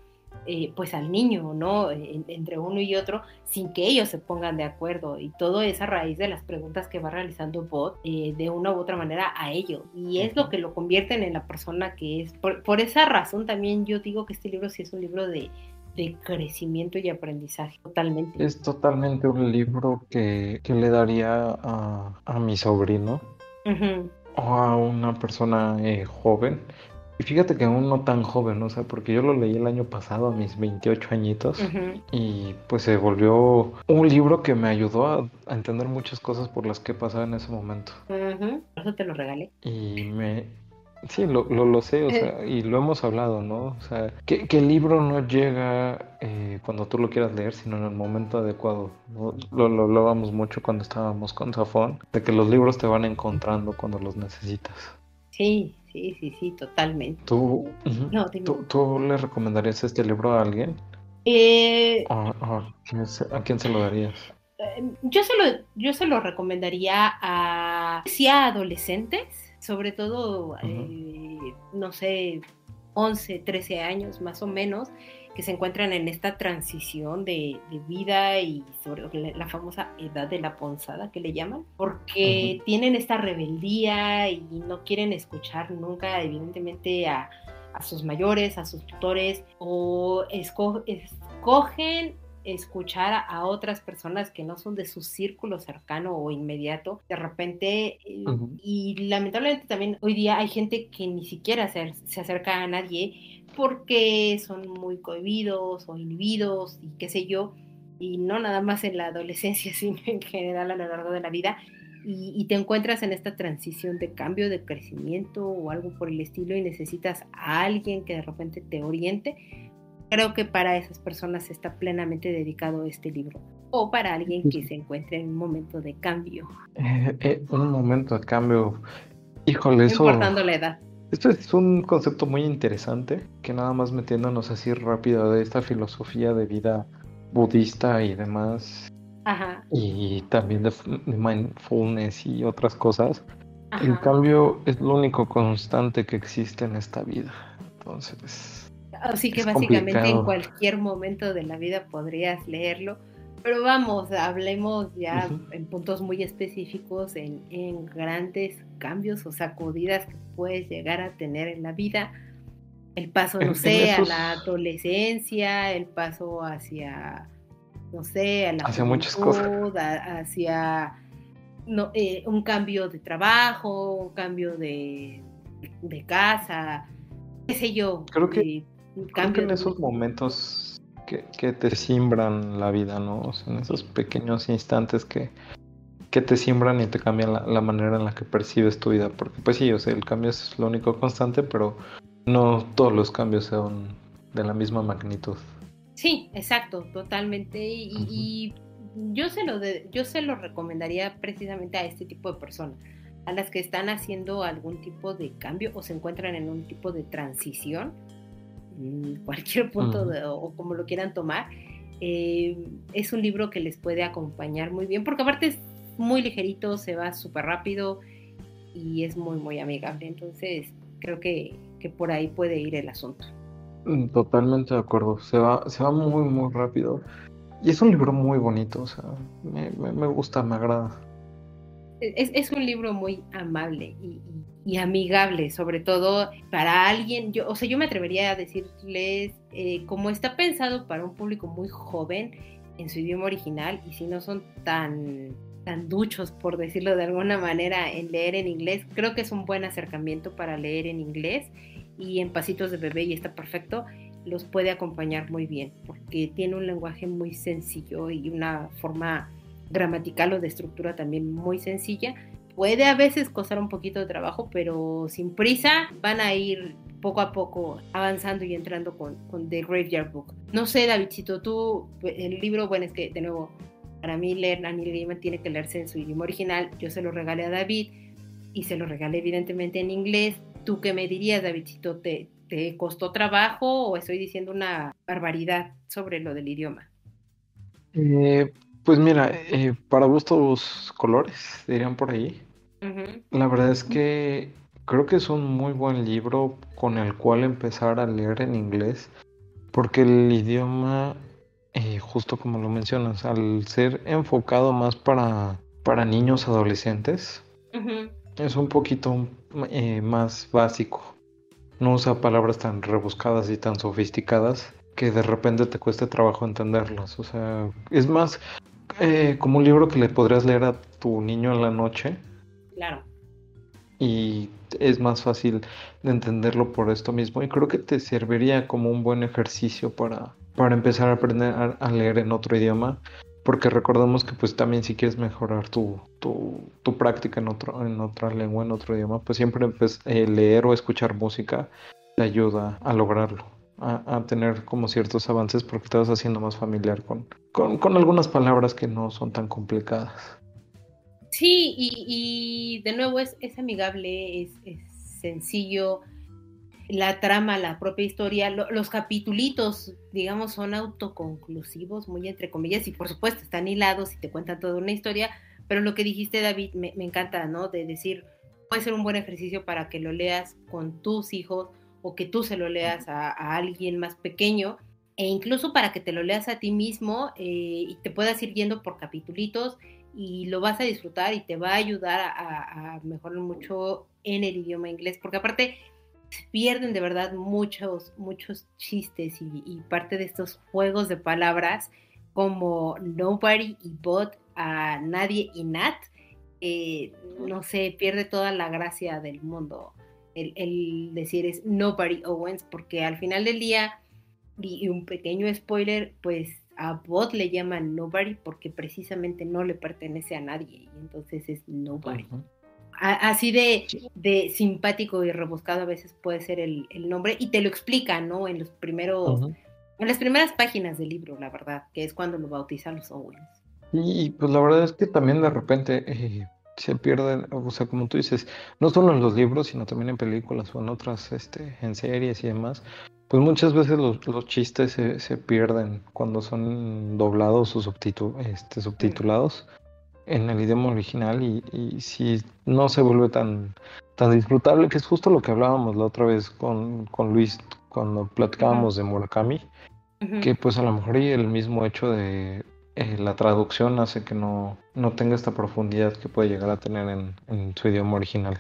eh, pues al niño, ¿no? En, entre uno y otro, sin que ellos se pongan de acuerdo, y todo es a raíz de las preguntas que va realizando Bot eh, de una u otra manera a ellos, y es uh-huh. lo que lo convierten en la persona que es. Por, por esa razón también yo digo que este libro sí es un libro de de crecimiento y aprendizaje, totalmente. Es totalmente un libro que, que le daría a, a mi sobrino. Uh-huh. O a una persona eh, joven. Y fíjate que aún no tan joven, o sea, porque yo lo leí el año pasado a mis veintiocho añitos. Uh-huh. Y pues se volvió un libro que me ayudó a, a entender muchas cosas por las que pasaba en ese momento. Uh-huh. Por eso te lo regalé. Y me... Sí, lo, lo, lo sé, o sea, y lo hemos hablado, ¿no? O sea, que, que el libro no llega eh, cuando tú lo quieras leer, sino en el momento adecuado. Lo hablábamos mucho cuando estábamos con Safón, de que los libros te van encontrando cuando los necesitas. Sí, sí, sí, sí, totalmente. ¿Tú, no, ¿tú, ¿tú le recomendarías este libro a alguien? Eh... O, o, ¿a quién se lo darías? Yo se lo, yo se lo recomendaría a, sí, a adolescentes. Sobre todo, uh-huh. eh, no sé, once, trece años más o menos, que se encuentran en esta transición de, de vida y sobre la, la famosa edad de la ponzada que le llaman, porque uh-huh. tienen esta rebeldía y no quieren escuchar nunca, evidentemente, a, a sus mayores, a sus tutores, o esco, escogen... escuchar a otras personas que no son de su círculo cercano o inmediato, de repente, uh-huh. y lamentablemente también hoy día hay gente que ni siquiera se, se acerca a nadie porque son muy cohibidos o inhibidos y qué sé yo, y no nada más en la adolescencia, sino en general a lo largo de la vida, y, y te encuentras en esta transición de cambio, de crecimiento o algo por el estilo, y necesitas a alguien que de repente te oriente. Creo que para esas personas está plenamente dedicado este libro. O para alguien que se encuentre en un momento de cambio. Eh, eh, un momento de cambio. Híjole, eso... No importando la edad. Esto es un concepto muy interesante, que nada más metiéndonos así rápido de esta filosofía de vida budista y demás. Ajá. Y también de mindfulness y otras cosas. Ajá. El cambio es lo único constante que existe en esta vida. Entonces... Así que es básicamente complicado. En cualquier momento de la vida podrías leerlo, pero vamos, hablemos ya uh-huh. en puntos muy específicos, en, en grandes cambios o sacudidas que puedes llegar a tener en la vida, el paso, no en, sé, en esos... a la adolescencia, el paso hacia no sé, a la hacia juventud, muchas cosas. A, hacia no, eh, un cambio de trabajo, un cambio de, de casa, qué sé yo. Creo que, eh, un creo que en esos de... momentos que, que te siembran la vida, ¿no? O sea, en esos pequeños instantes que, que te siembran y te cambian la, la manera en la que percibes tu vida. Porque pues sí, o sea, el cambio es lo único constante, pero no todos los cambios son de la misma magnitud. Sí, exacto, totalmente. Y, uh-huh. y yo se lo de, yo se lo recomendaría precisamente a este tipo de personas, a las que están haciendo algún tipo de cambio o se encuentran en un tipo de transición, cualquier punto uh-huh. de, o como lo quieran tomar. Eh, es un libro que les puede acompañar muy bien, porque aparte es muy ligerito, se va súper rápido y es muy, muy amigable. Entonces, creo que, que por ahí puede ir el asunto. Totalmente de acuerdo, se va, se va muy muy rápido y es un libro muy bonito, o sea, me, me, me gusta, me agrada. Es, es un libro muy amable y, y, y amigable, sobre todo para alguien, yo, o sea, yo me atrevería a decirles, eh, como está pensado para un público muy joven en su idioma original, y si no son tan, tan duchos, por decirlo de alguna manera, en leer en inglés, creo que es un buen acercamiento para leer en inglés. Y en pasitos de bebé, y está perfecto, los puede acompañar muy bien, porque tiene un lenguaje muy sencillo y una forma gramatical o de estructura también muy sencilla. Puede a veces costar un poquito de trabajo, pero sin prisa van a ir poco a poco avanzando y entrando con, con The Graveyard Book. No sé, Davidcito, tú, el libro, bueno, es que de nuevo, para mí leer a Neil Gaiman tiene que leerse en su idioma original. Yo se lo regalé a David y se lo regalé evidentemente en inglés. ¿Tú qué me dirías, Davidcito? ¿Te, te costó trabajo o estoy diciendo una barbaridad sobre lo del idioma? Eh, pues mira, eh, para gustos colores, dirían por ahí. Uh-huh. La verdad es que creo que es un muy buen libro con el cual empezar a leer en inglés, porque el idioma, eh, justo como lo mencionas, al ser enfocado más para, para niños adolescentes, uh-huh. es un poquito eh, más básico. No usa palabras tan rebuscadas y tan sofisticadas que de repente te cueste trabajo entenderlas. O sea, es más eh, como un libro que le podrías leer a tu niño en la noche. Claro. Y es más fácil de entenderlo por esto mismo. Y creo que te serviría como un buen ejercicio para, para empezar a aprender a, a leer en otro idioma. Porque recordemos que pues también si quieres mejorar tu, tu, tu práctica en otro, en otra lengua, en otro idioma, pues siempre pues, eh, leer o escuchar música te ayuda a lograrlo, a, a tener como ciertos avances porque te vas haciendo más familiar con, con, con algunas palabras que no son tan complicadas. Sí, y, y de nuevo es, es amigable, es, es sencillo. La trama, la propia historia, lo, los capitulitos, digamos, son autoconclusivos, muy entre comillas, y por supuesto están hilados y te cuentan toda una historia, pero lo que dijiste, David, me, me encanta, ¿no? De decir, puede ser un buen ejercicio para que lo leas con tus hijos o que tú se lo leas a, a alguien más pequeño, e incluso para que te lo leas a ti mismo eh, y te puedas ir yendo por capitulitos y lo vas a disfrutar y te va a ayudar a, a, a mejorar mucho en el idioma inglés, porque aparte pierden de verdad muchos muchos chistes y, y parte de estos juegos de palabras como nobody y but, a nadie y not, eh, no sé, pierde toda la gracia del mundo el, el decir es Nobody Owens, porque al final del día, y, y un pequeño spoiler, pues a Bot le llaman Nobody porque precisamente no le pertenece a nadie y entonces es Nobody. Uh-huh. Así de, de simpático y rebuscado a veces puede ser el, el nombre, y te lo explica, ¿no? En los primeros, uh-huh. en las primeras páginas del libro, la verdad, que es cuando lo bautizan los Owens. Y pues la verdad es que también de repente eh, se pierden, o sea, como tú dices, no solo en los libros, sino también en películas o en otras, este, en series y demás, pues muchas veces los, los chistes se, se pierden cuando son doblados o subtitu- este, subtitulados. Uh-huh. En el idioma original y, y si no se vuelve tan, tan disfrutable, que es justo lo que hablábamos la otra vez con, con Luis cuando platicábamos uh-huh. de Murakami, uh-huh. que pues a lo mejor el mismo hecho de eh, la traducción hace que no, no tenga esta profundidad que puede llegar a tener en, en su idioma original.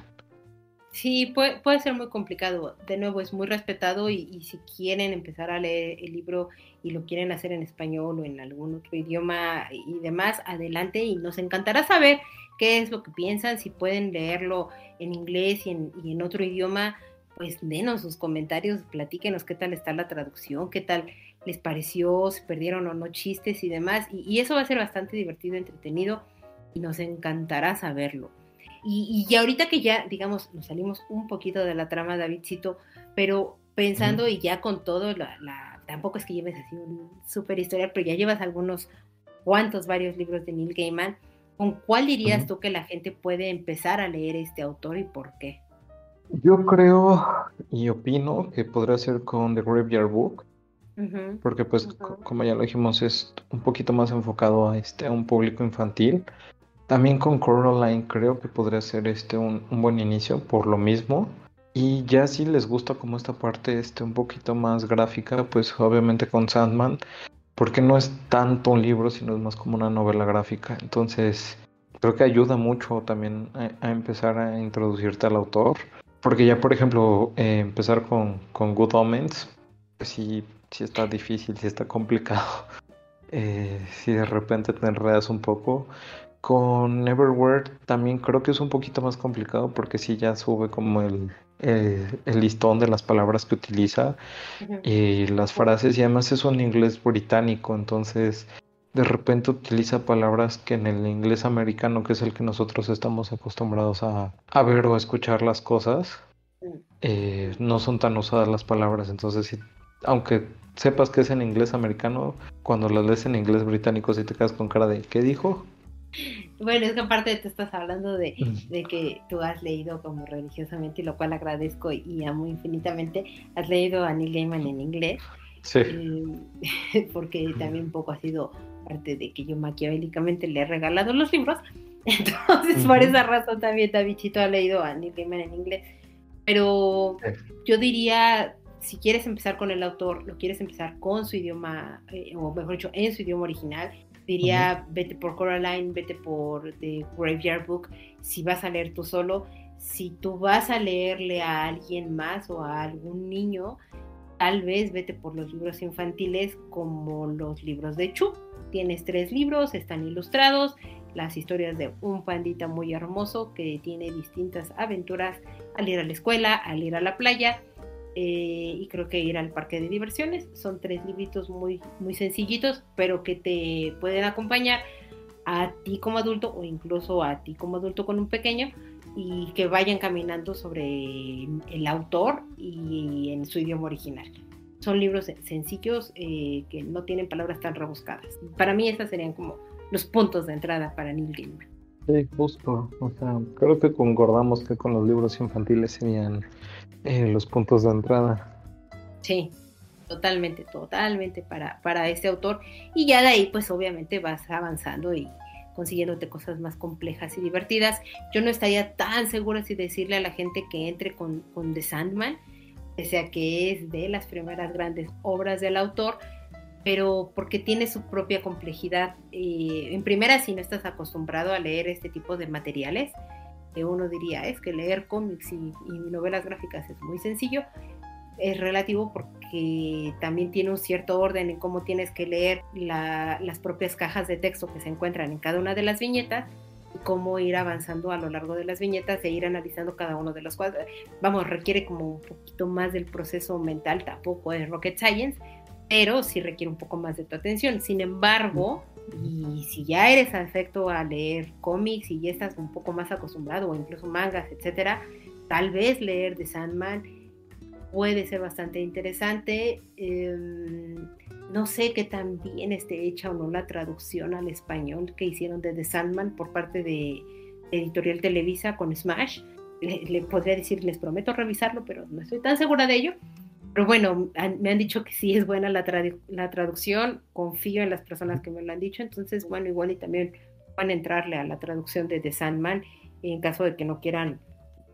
Sí, puede, puede ser muy complicado. De nuevo, es muy respetado y, y si quieren empezar a leer el libro y lo quieren hacer en español o en algún otro idioma y demás, adelante, y nos encantará saber qué es lo que piensan. Si pueden leerlo en inglés y en, y en otro idioma, pues denos sus comentarios, platíquenos qué tal está la traducción, qué tal les pareció, si perdieron o no chistes y demás, y, y eso va a ser bastante divertido, entretenido, y nos encantará saberlo. Y, y ahorita que ya, digamos, nos salimos un poquito de la trama, Davidcito, pero pensando y ya con todo, la, la, tampoco es que lleves así un súper historial, pero ya llevas algunos cuantos, varios libros de Neil Gaiman. ¿Con cuál dirías tú que la gente puede empezar a leer este autor y por qué? Yo creo y opino que podría ser con The Graveyard Book, uh-huh. porque pues uh-huh. c- como ya lo dijimos, es un poquito más enfocado a, este, a un público infantil. También con Coraline creo que podría ser este un, un buen inicio por lo mismo. Y ya si les gusta como esta parte este un poquito más gráfica, pues obviamente con Sandman, porque no es tanto un libro, sino es más como una novela gráfica. Entonces creo que ayuda mucho también a, a empezar a introducirte al autor. Porque ya, por ejemplo, eh, empezar con, con Good Omens, pues sí, sí está difícil, sí está complicado. Eh, si de repente te enredas un poco. Con Neverwhere también creo que es un poquito más complicado porque sí ya sube como el, el, el listón de las palabras que utiliza y las frases, y además es un inglés británico, entonces de repente utiliza palabras que en el inglés americano, que es el que nosotros estamos acostumbrados a, a ver o a escuchar las cosas, eh, no son tan usadas las palabras, entonces sí, aunque sepas que es en inglés americano, cuando las lees en inglés británico sí te quedas con cara de ¿qué dijo? Bueno, es que aparte tú estás hablando de, de que tú has leído como religiosamente, lo cual agradezco y amo infinitamente, has leído a Neil Gaiman en inglés, sí. eh, porque también un poco ha sido parte de que yo maquiavélicamente le he regalado los libros, entonces uh-huh. por esa razón también Davidchito ha leído a Neil Gaiman en inglés, pero sí. yo diría, si quieres empezar con el autor, lo quieres empezar con su idioma, eh, o mejor dicho, en su idioma original, diría, uh-huh. vete por Coraline, vete por The Graveyard Book, si vas a leer tú solo. Si tú vas a leerle a alguien más o a algún niño, tal vez vete por los libros infantiles como los libros de Chu. Tienes tres libros, están ilustrados, las historias de un pandita muy hermoso que tiene distintas aventuras al ir a la escuela, al ir a la playa, eh, y creo que ir al parque de diversiones. Son tres libritos muy, muy sencillitos, pero que te pueden acompañar a ti como adulto o incluso a ti como adulto con un pequeño, y que vayan caminando sobre el autor y en su idioma original. Son libros sencillos, eh, que no tienen palabras tan rebuscadas. Para mí estas serían como los puntos de entrada para Neil Gaiman. Sí, justo. O sea, creo que concordamos que con los libros infantiles serían Eh, los puntos de entrada. Sí, totalmente, totalmente para, para este autor. Y ya de ahí, pues obviamente vas avanzando y consiguiéndote cosas más complejas y divertidas. Yo no estaría tan segura si decirle a la gente que entre con, con The Sandman, pese a que es de las primeras grandes obras del autor, pero porque tiene su propia complejidad. Eh, en primera, si no estás acostumbrado a leer este tipo de materiales, uno diría, es que leer cómics y, y novelas gráficas es muy sencillo, es relativo porque también tiene un cierto orden en cómo tienes que leer la, las propias cajas de texto que se encuentran en cada una de las viñetas y cómo ir avanzando a lo largo de las viñetas e ir analizando cada uno de los cuadros. Vamos, requiere como un poquito más del proceso mental, tampoco es rocket science, pero sí requiere un poco más de tu atención. Sin embargo, y si ya eres afecto a leer cómics y ya estás un poco más acostumbrado, o incluso mangas, etcétera, tal vez leer The Sandman puede ser bastante interesante. Eh, no sé qué tan bien esté hecha o no la traducción al español que hicieron de The Sandman por parte de Editorial Televisa con Smash. Le, le podría decir, les prometo revisarlo, pero no estoy tan segura de ello. Pero bueno, han, me han dicho que sí es buena la, tradu- la traducción, confío en las personas que me lo han dicho, entonces bueno, igual y también van a entrarle a la traducción de The Sandman en caso de que no quieran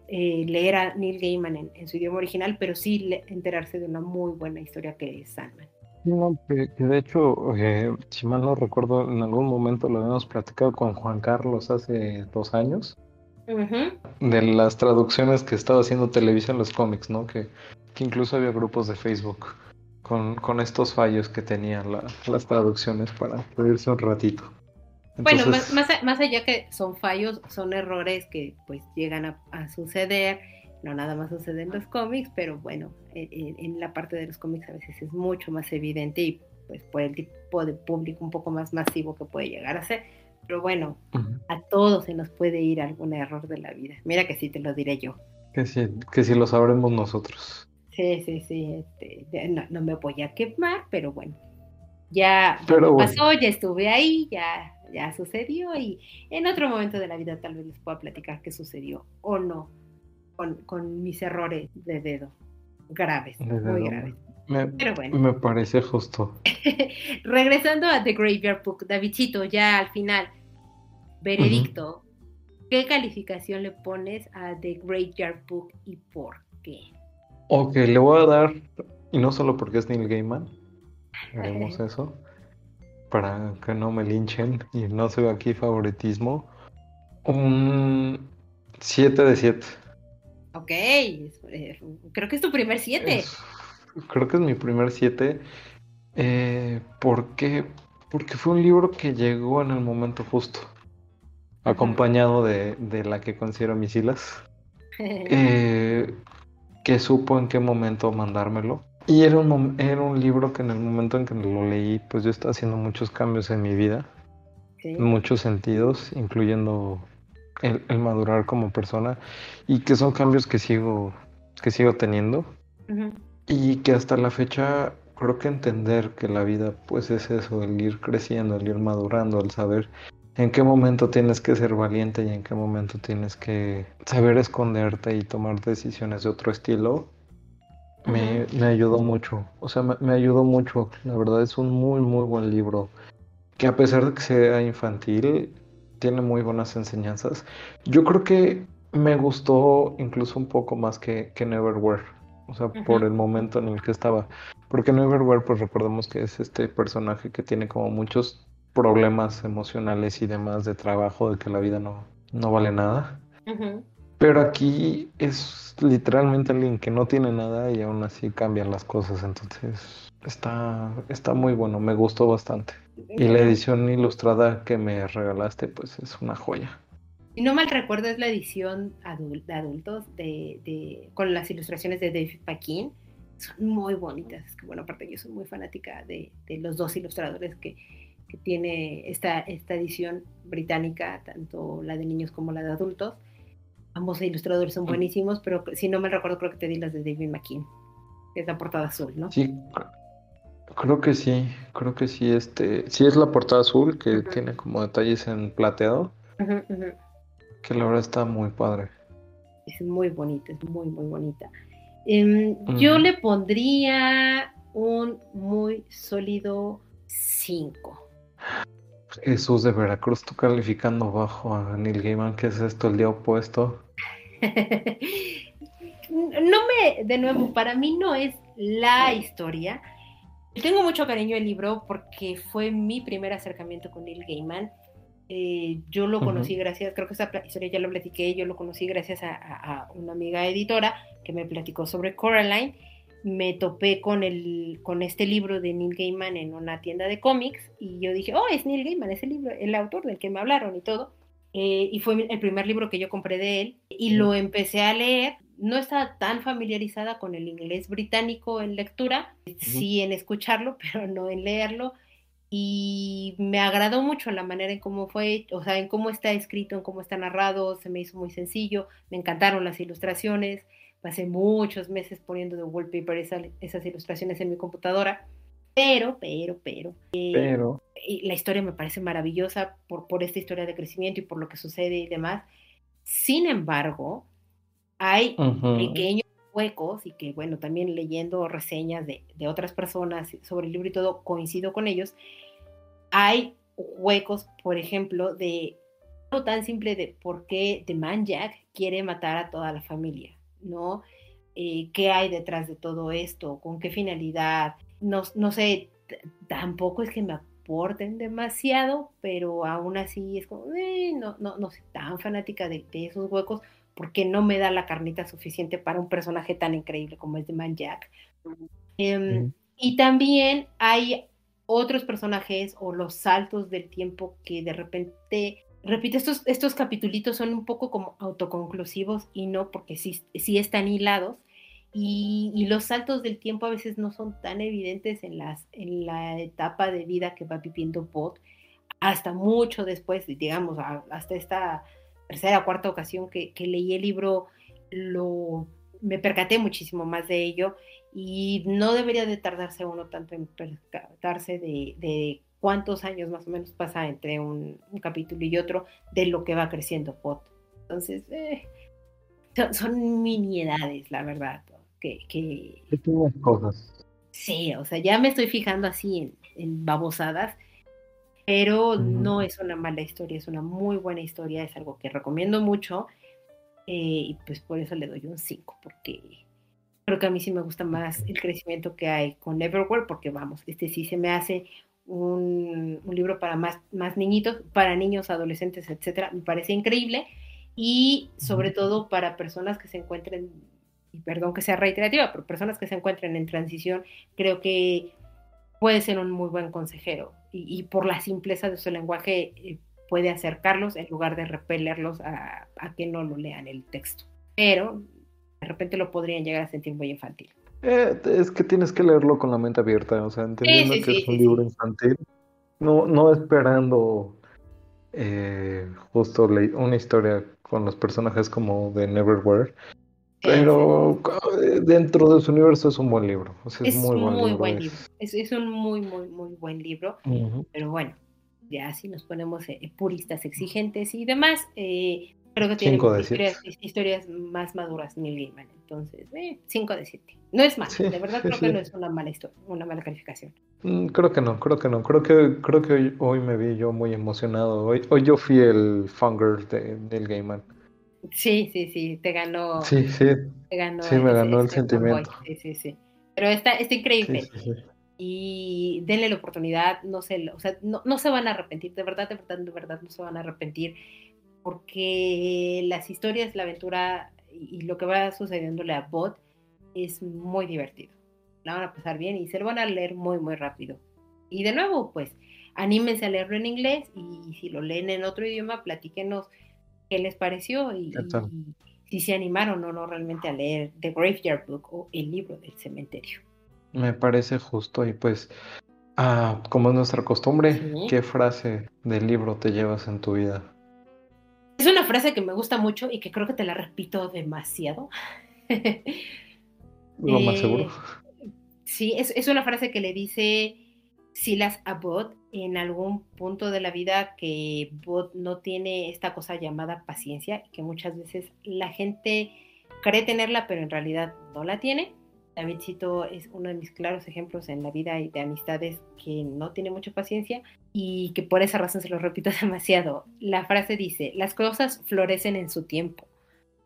eh, leer a Neil Gaiman en, en su idioma original, pero sí le- enterarse de una muy buena historia que es Sandman. No, que, que de hecho, eh, si mal no recuerdo, en algún momento lo habíamos platicado con Juan Carlos hace dos años, Uh-huh. De las traducciones que estaba haciendo Televisa en los cómics, ¿no? Que, que incluso había grupos de Facebook con, con estos fallos que tenían la, las traducciones para reírse un ratito. Entonces... Bueno, más, más, más allá que son fallos, son errores que pues llegan a, a suceder, no nada más sucede en los cómics, pero bueno, en, en la parte de los cómics a veces es mucho más evidente y pues por el tipo de público un poco más masivo que puede llegar a ser, pero bueno, uh-huh. a todos se nos puede ir algún error de la vida, mira que sí te lo diré yo. Que sí, que sí lo sabremos nosotros. Sí, sí, sí, este, no, no me voy a quemar, pero bueno, ya pero bueno. pasó, ya estuve ahí, ya... ya sucedió y en otro momento de la vida tal vez les pueda platicar qué sucedió o no con, con mis errores de dedo graves, de dedo. muy graves. Me, Pero bueno. me parece justo. Regresando a The Graveyard Book, Davidcito, ya al final, veredicto, uh-huh. ¿qué calificación le pones a The Graveyard Book y por qué? Ok, le voy a dar, y no solo porque es Neil Gaiman, haremos eso. Para que no me linchen y no se vea aquí favoritismo, un siete de siete. Ok, eh, creo que es tu primer siete. Creo que es mi primer siete. Eh, ¿Por qué? Porque fue un libro que llegó en el momento justo, acompañado de, de la que considero mis Silas, eh, que supo en qué momento mandármelo. Y era un, era un libro que en el momento en que lo leí, pues yo estaba haciendo muchos cambios en mi vida, okay. en muchos sentidos, incluyendo el, el madurar como persona, y que son cambios que sigo, que sigo teniendo, uh-huh. y que hasta la fecha creo que entender que la vida pues es eso, el ir creciendo, el ir madurando, el saber en qué momento tienes que ser valiente y en qué momento tienes que saber esconderte y tomar decisiones de otro estilo. Me, me ayudó mucho, o sea, me, me ayudó mucho, la verdad es un muy muy buen libro, que a pesar de que sea infantil, tiene muy buenas enseñanzas. Yo creo que me gustó incluso un poco más que, que Neverwhere, o sea, uh-huh. por el momento en el que estaba, porque Neverwhere, pues recordemos que es este personaje que tiene como muchos problemas emocionales y demás de trabajo, de que la vida no, no vale nada. Uh-huh. Pero aquí es literalmente alguien que no tiene nada y aún así cambian las cosas, entonces está, está muy bueno, me gustó bastante. Y la edición ilustrada que me regalaste, pues es una joya. Si no mal recuerdo, es la edición adult- de adultos de, de, con las ilustraciones de David McKean, son muy bonitas, es que bueno, aparte yo soy muy fanática de, de los dos ilustradores que... que tiene esta, esta edición británica, tanto la de niños como la de adultos. Ambos ilustradores son buenísimos, pero si no me recuerdo, creo que te di las de David McKean, que es la portada azul, ¿no? Sí, creo que sí, creo que sí, este, sí es la portada azul, que uh-huh. tiene como detalles en plateado, uh-huh, uh-huh. que la verdad está muy padre. Es muy bonita, es muy, muy bonita. Eh, uh-huh. Yo le pondría un muy sólido cinco. Jesús de Veracruz, tú calificando bajo a Neil Gaiman, ¿qué es esto? El día opuesto. No me, de nuevo, para mí no es la historia. Tengo mucho cariño al libro porque fue mi primer acercamiento con Neil Gaiman. Eh, yo lo conocí uh-huh. gracias, creo que esa historia ya lo platiqué, yo lo conocí gracias a, a, a una amiga editora que me platicó sobre Coraline. Me topé con el con este libro de Neil Gaiman en una tienda de cómics y yo dije, oh, es Neil Gaiman, es el libro, el autor del que me hablaron y todo. Eh, y fue el primer libro que yo compré de él y lo empecé a leer. No estaba tan familiarizada con el inglés británico en lectura, uh-huh. sí en escucharlo, pero no en leerlo. Y me agradó mucho la manera en cómo fue, o sea, en cómo está escrito, en cómo está narrado, se me hizo muy sencillo, me encantaron las ilustraciones. Pasé muchos meses poniendo de wallpaper esas, esas ilustraciones en mi computadora, pero, pero, pero, eh, pero. Y la historia me parece maravillosa por, por esta historia de crecimiento y por lo que sucede y demás. Sin embargo, hay uh-huh. pequeños huecos y que, bueno, también leyendo reseñas de, de otras personas sobre el libro y todo, coincido con ellos, hay huecos, por ejemplo, de algo tan simple de por qué The Man Jack quiere matar a toda la familia. ¿No? Eh, ¿Qué hay detrás de todo esto? ¿Con qué finalidad? No, no sé, t- tampoco es que me aporten demasiado, pero aún así es como, eh, no, no, no soy tan fanática de, de esos huecos, porque no me da la carnita suficiente para un personaje tan increíble como es de Man Jack. Um, mm. Y también hay otros personajes o los saltos del tiempo que de repente, repito, estos, estos capitulitos son un poco como autoconclusivos y no, porque sí, sí están hilados, y, y los saltos del tiempo a veces no son tan evidentes en, las, en la etapa de vida que va viviendo Bot, hasta mucho después, digamos, hasta esta tercera o cuarta ocasión que, que leí el libro, lo, me percaté muchísimo más de ello, y no debería de tardarse uno tanto en percatarse de, de cuántos años más o menos pasa entre un, un capítulo y otro de lo que va creciendo Pot. Entonces, eh, son, son miniedades, la verdad. Que, que... pequeñas cosas. Sí, o sea, ya me estoy fijando así en, en babosadas, pero mm. no es una mala historia, es una muy buena historia, es algo que recomiendo mucho, eh, y pues por eso le doy un cinco, porque creo que a mí sí me gusta más el crecimiento que hay con Neverwhere, porque vamos, este sí se me hace un, un libro para más, más niñitos, para niños, adolescentes, etcétera. Me parece increíble, y sobre todo para personas que se encuentren, y perdón que sea reiterativa, pero personas que se encuentren en transición, creo que puede ser un muy buen consejero, y, y por la simpleza de su lenguaje eh, puede acercarlos en lugar de repelerlos a, a que no lo lean el texto. Pero de repente lo podrían llegar a sentir muy infantil. Eh, es que tienes que leerlo con la mente abierta, o sea, entendiendo sí, sí, que sí, es un sí, libro sí. infantil, no, no esperando eh, justo le- una historia con los personajes como de Neverwhere, pero sí, sí. dentro de su universo es un buen libro. O sea, es, es muy, buen, muy libro, buen libro. Es, es un muy, muy, muy buen libro, uh-huh. pero bueno, ya si nos ponemos eh, puristas exigentes y demás... Eh, creo que tiene historias, historias más maduras, Neil Gaiman. Entonces, cinco de siete. No es mal, sí, de verdad sí, creo sí. que no es una mala historia, una mala calificación. Mm, creo que no, creo que no. Creo que creo que hoy, hoy me vi yo muy emocionado. Hoy, hoy yo fui el fangirl de Neil Gaiman. Sí, sí, sí, te ganó. Sí, sí. Te ganó sí, me ese, ganó el este sentimiento. Boy. Sí, sí, sí. Pero está, está increíble. Sí, sí, sí. Y denle la oportunidad, no se, o sea, no, no se van a arrepentir, de verdad, de verdad, de verdad, no se van a arrepentir. Porque las historias, la aventura y lo que va sucediéndole a Bot es muy divertido. La van a pasar bien y se lo van a leer muy, muy rápido. Y de nuevo, pues, anímense a leerlo en inglés, y si lo leen en otro idioma, platíquenos qué les pareció y, y si se animaron o no realmente a leer The Graveyard Book o El libro del cementerio. Me parece justo, y pues, ah, como es nuestra costumbre, ¿sí? ¿Qué frase del libro te llevas en tu vida? Es una frase que me gusta mucho y que creo que te la repito demasiado. Lo más eh, seguro. Sí, es, es una frase que le dice Silas a Bot en algún punto de la vida, que Bot no tiene esta cosa llamada paciencia, que muchas veces la gente cree tenerla, pero en realidad no la tiene. Davidcito es uno de mis claros ejemplos en la vida y de amistades que no tiene mucha paciencia y que por esa razón se lo repito demasiado. La frase dice: las cosas florecen en su tiempo,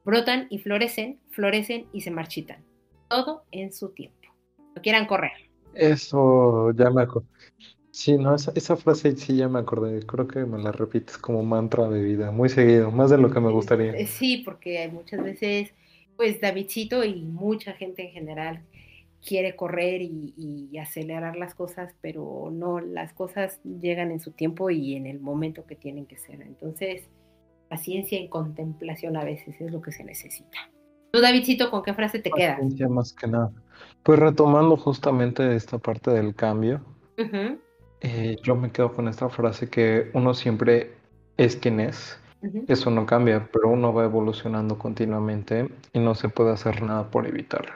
brotan y florecen, florecen y se marchitan, todo en su tiempo, no quieran correr. Eso ya me acordé. Sí, no, esa, esa frase sí ya me acordé, creo que me la repites como mantra de vida, muy seguido, más de lo que me gustaría. Sí, porque hay muchas veces... pues Davidcito y mucha gente en general quiere correr y, y acelerar las cosas, pero no, las cosas llegan en su tiempo y en el momento que tienen que ser. Entonces, paciencia y contemplación a veces es lo que se necesita. Tú, Davidcito, ¿con qué frase te quedas? Paciencia más que nada. Pues retomando justamente esta parte del cambio, uh-huh. eh, yo me quedo con esta frase que uno siempre es quien es. Eso no cambia, pero uno va evolucionando continuamente y no se puede hacer nada por evitarlo.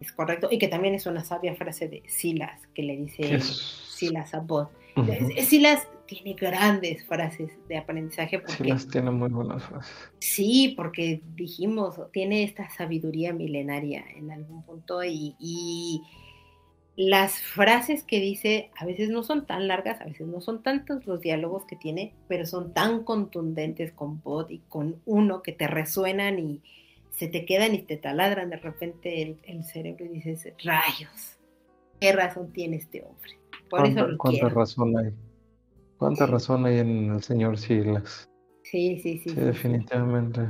Es correcto, y que también es una sabia frase de Silas, que le dice Silas a Bot. Uh-huh. Silas tiene grandes frases de aprendizaje. Porque, Silas tiene muy buenas frases. Sí, porque dijimos, tiene esta sabiduría milenaria en algún punto, y, y las frases que dice a veces no son tan largas, a veces no son tantos los diálogos que tiene, pero son tan contundentes con Bot y con uno que te resuenan y se te quedan y te taladran de repente el, el cerebro y dices, rayos, ¿qué razón tiene este hombre? Por eso lo ¿Cuánta quiero. razón hay? ¿Cuánta sí. razón hay en el señor Silas? Sí, sí, sí. Sí, definitivamente.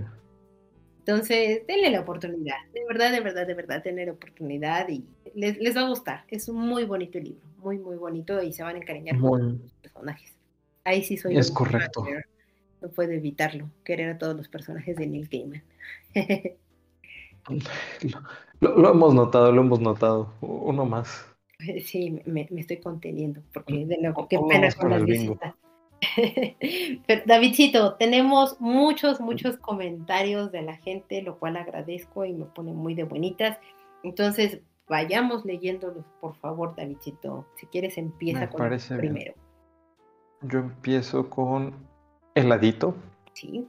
Entonces, denle la oportunidad. De verdad, de verdad, de verdad, denle la oportunidad y les, les va a gustar. Es un muy bonito libro, muy, muy bonito y se van a encariñar muy... con los personajes. Ahí sí soy Es correcto. Fan, no puedo evitarlo, querer a todos los personajes de Neil Gaiman. Lo, lo hemos notado, lo hemos notado. Uno más. Sí, me, me estoy conteniendo, porque de nuevo, qué pena con las visitas. Pero, Davidcito, tenemos muchos, muchos comentarios de la gente, lo cual agradezco y me pone muy de buenitas. Entonces, vayamos leyéndolos, por favor, Davidcito. Si quieres, empieza me con el primero. Bien. Yo empiezo con Heladito. Sí.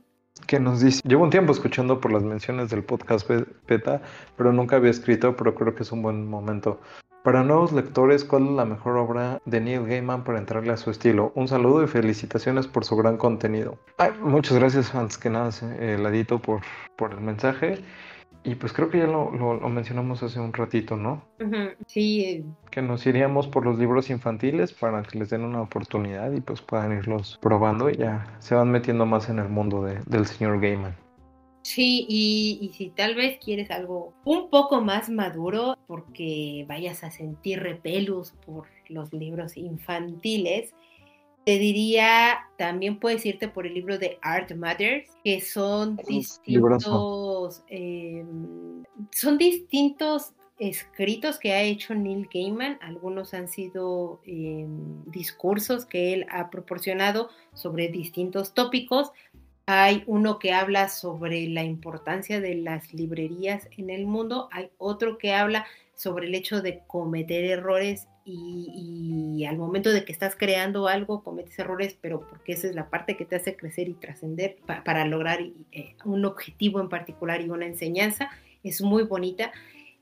Que nos dice, llevo un tiempo escuchando por las menciones del podcast beta, pero nunca había escrito, pero creo que es un buen momento. Para nuevos lectores, ¿cuál es la mejor obra de Neil Gaiman para entrarle a su estilo? Un saludo y felicitaciones por su gran contenido. Ay, muchas gracias, antes que nada, eh, Ladito, por, por el mensaje. Y pues creo que ya lo, lo, lo mencionamos hace un ratito, ¿no? Uh-huh. Sí. Que nos iríamos por los libros infantiles para que les den una oportunidad y pues puedan irlos probando y ya se van metiendo más en el mundo de, del señor Gaiman. Sí, y, y si tal vez quieres algo un poco más maduro porque vayas a sentir repelos por los libros infantiles, te diría, también puedes irte por el libro de Art Matters, que son distintos, eh, son distintos escritos que ha hecho Neil Gaiman. Algunos han sido eh, discursos que él ha proporcionado sobre distintos tópicos. Hay uno que habla sobre la importancia de las librerías en el mundo. Hay otro que habla sobre el hecho de cometer errores y, y al momento de que estás creando algo, cometes errores, pero porque esa es la parte que te hace crecer y trascender pa- para lograr eh, un objetivo en particular y una enseñanza. Es muy bonita.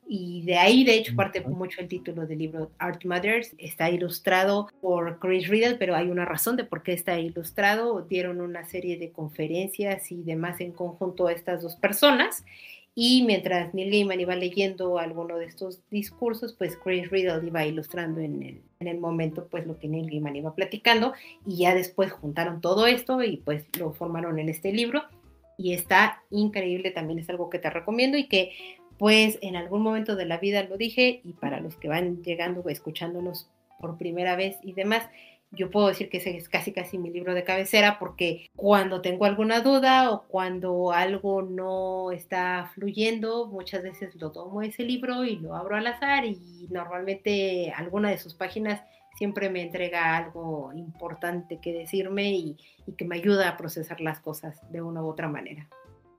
Y de ahí, de hecho, parte mucho el título del libro Art Matters. Está ilustrado por Chris Riddell, pero hay una razón de por qué está ilustrado. Dieron una serie de conferencias y demás en conjunto a estas dos personas. Y mientras Neil Gaiman iba leyendo alguno de estos discursos, pues Chris Riddell iba ilustrando en el, en el momento pues lo que Neil Gaiman iba platicando. Y ya después juntaron todo esto y pues lo formaron en este libro. Y está increíble, también es algo que te recomiendo y que... pues en algún momento de la vida lo dije, y para los que van llegando escuchándonos por primera vez y demás, yo puedo decir que ese es casi casi mi libro de cabecera, porque cuando tengo alguna duda o cuando algo no está fluyendo, muchas veces lo tomo ese libro y lo abro al azar, y normalmente alguna de sus páginas siempre me entrega algo importante que decirme y, y que me ayuda a procesar las cosas de una u otra manera.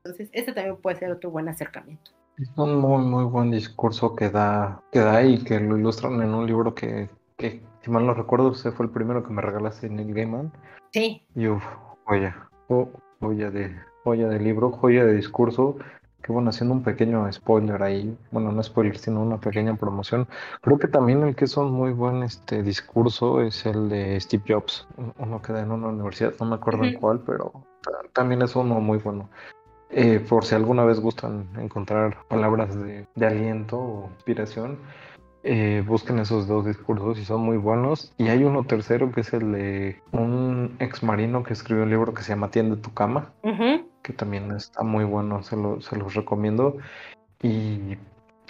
Entonces, este también puede ser otro buen acercamiento. Es un muy, muy buen discurso que da, que da y que lo ilustran en un libro que, que si mal no recuerdo, ese fue el primero que me regalaste, Neil Gaiman. Sí. Y uf, joya, oh, joya, de, joya de libro, joya de discurso. Que bueno, haciendo un pequeño spoiler ahí, bueno, no spoiler, sino una pequeña promoción. Creo que también el que es un muy buen este, discurso es el de Steve Jobs. Uno que da en una universidad, no me acuerdo uh-huh. en cuál, pero t- también es uno muy bueno. Eh, por si alguna vez gustan encontrar palabras de, de aliento o inspiración, eh, busquen esos dos discursos y son muy buenos. Y hay uno tercero que es el de un ex marino que escribió un libro que se llama Tiende tu cama, uh-huh. que también está muy bueno, se, lo, se los recomiendo. Y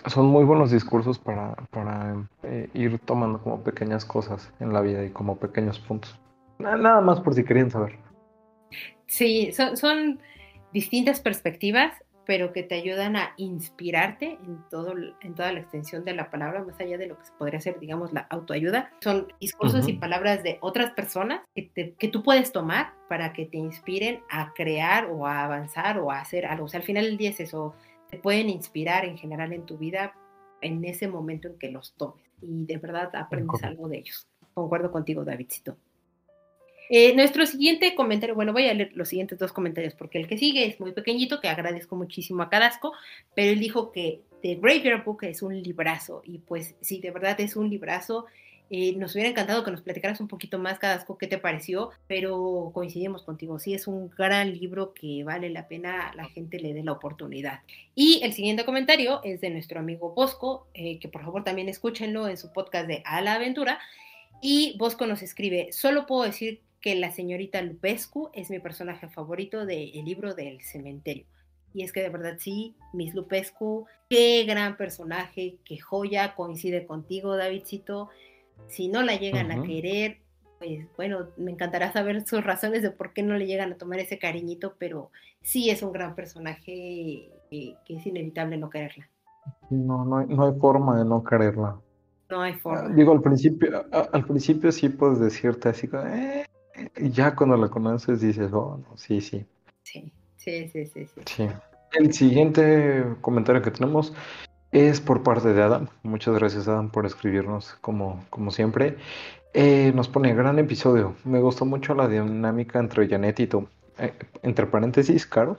son muy buenos discursos para, para eh, ir tomando como pequeñas cosas en la vida y como pequeños puntos. Nada más por si querían saber. Sí, son... son... distintas perspectivas, pero que te ayudan a inspirarte en, todo, en toda la extensión de la palabra, más allá de lo que podría ser, digamos, la autoayuda. Son discursos uh-huh. y palabras de otras personas que, te, que tú puedes tomar para que te inspiren a crear o a avanzar o a hacer algo. O sea, al final del día es eso, te pueden inspirar en general en tu vida en ese momento en que los tomes. Y de verdad aprendes uh-huh. algo de ellos. Concuerdo contigo, Davidcito. Eh, nuestro siguiente comentario, bueno, voy a leer los siguientes dos comentarios porque el que sigue es muy pequeñito, que agradezco muchísimo a Cadasco, pero él dijo que The Graveyard Book es un librazo y pues sí, de verdad es un librazo. Eh, nos hubiera encantado que nos platicaras un poquito más, Cadasco, qué te pareció, pero coincidimos contigo, sí es un gran libro que vale la pena la gente le dé la oportunidad. Y el siguiente comentario es de nuestro amigo Bosco, eh, que por favor también escúchenlo en su podcast de A la Aventura. Y Bosco nos escribe: solo puedo decir que la señorita Lupescu es mi personaje favorito del libro del cementerio. Y es que de verdad sí, Miss Lupescu, qué gran personaje, qué joya. Coincide contigo, Davidcito. Si no la llegan uh-huh. a querer, pues bueno, me encantará saber sus razones de por qué no le llegan a tomar ese cariñito, pero sí es un gran personaje que, que es inevitable no quererla. No, no hay, no hay forma de no quererla. No hay forma. Digo, al principio, al principio sí puedes decirte así, eh, ya cuando la conoces dices, oh, no, sí, sí. Sí, sí, sí, sí, sí. Sí. El siguiente comentario que tenemos es por parte de Adam. Muchas gracias, Adam, por escribirnos como, como siempre. Eh, nos pone: gran episodio. Me gustó mucho la dinámica entre Janet y Tom. Eh, entre paréntesis, Caro.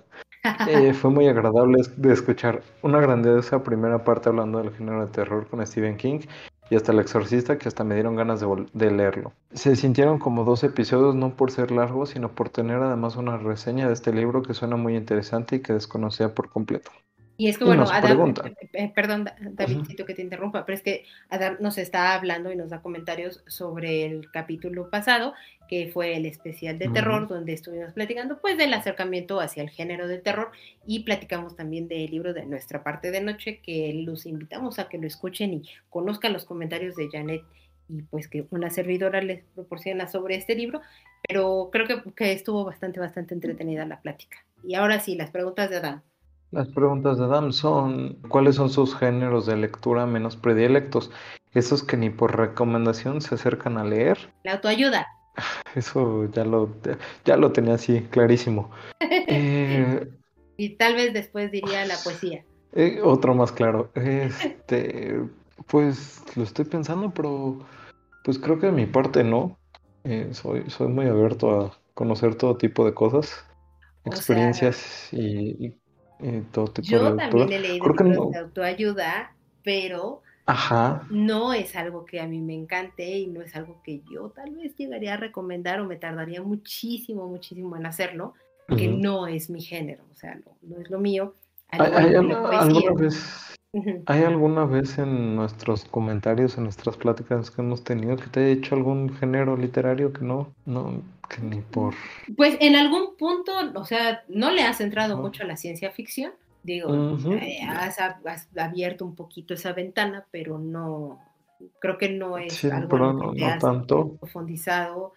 Eh, fue muy agradable de escuchar. Una grandiosa primera parte hablando del género de terror con Stephen King y hasta El Exorcista, que hasta me dieron ganas de, vol- de leerlo. Se sintieron como dos episodios, no por ser largos, sino por tener además una reseña de este libro que suena muy interesante y que desconocía por completo. Y es que, y bueno, Adam, eh, perdón, Davidcito, uh-huh. que te interrumpa, pero es que Adam nos está hablando y nos da comentarios sobre el capítulo pasado, que fue el especial de terror, uh-huh. donde estuvimos platicando, pues, del acercamiento hacia el género del terror, y platicamos también del libro de Nuestra Parte de Noche, que los invitamos a que lo escuchen y conozcan los comentarios de Janet, y pues que una servidora les proporciona sobre este libro, pero creo que, que estuvo bastante, bastante entretenida la plática. Y ahora sí, las preguntas de Adam. Las preguntas de Adam son: ¿cuáles son sus géneros de lectura menos predilectos? Esos que ni por recomendación se acercan a leer. La autoayuda. Eso ya lo, ya lo tenía así, clarísimo. eh, y tal vez después diría la poesía. Eh, otro más claro. Este, pues lo estoy pensando, pero pues creo que de mi parte no. Eh, soy, soy muy abierto a conocer todo tipo de cosas, o experiencias sea... y... y Eh, todo tipo yo de también he leído libros no. de autoayuda, pero Ajá. no es algo que a mí me encante y no es algo que yo tal vez llegaría a recomendar, o me tardaría muchísimo, muchísimo en hacerlo, porque uh-huh. no es mi género, o sea, no, no es lo mío. ¿Hay, hay, alguna, vez, uh-huh. ¿Hay alguna vez en nuestros comentarios, en nuestras pláticas que hemos tenido, que te haya hecho algún género literario que no, no que ni por...? Pues en algún punto, o sea, no le has entrado no. mucho a la ciencia ficción, digo, uh-huh. eh, has, has abierto un poquito esa ventana, pero no, creo que no es sí, algo pero no, que no has tanto. profundizado,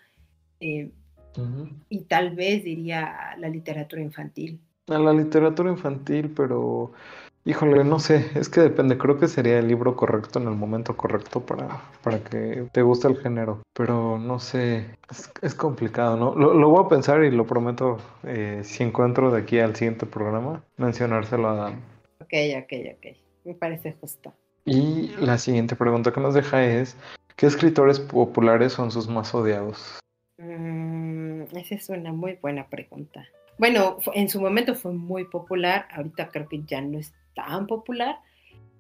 eh, uh-huh. y tal vez diría la literatura infantil. A la literatura infantil, pero... Híjole, no sé, es que depende, creo que sería el libro correcto en el momento correcto para, para que te guste el género, pero no sé, es, es complicado, ¿no? Lo, lo voy a pensar y lo prometo, eh, si encuentro de aquí al siguiente programa, mencionárselo a Dan. Ok, ok, ok, me parece justo. Y la siguiente pregunta que nos deja es: ¿qué escritores populares son sus más odiados? Mm, esa es una muy buena pregunta. Bueno, en su momento fue muy popular, ahorita creo que ya no es tan popular,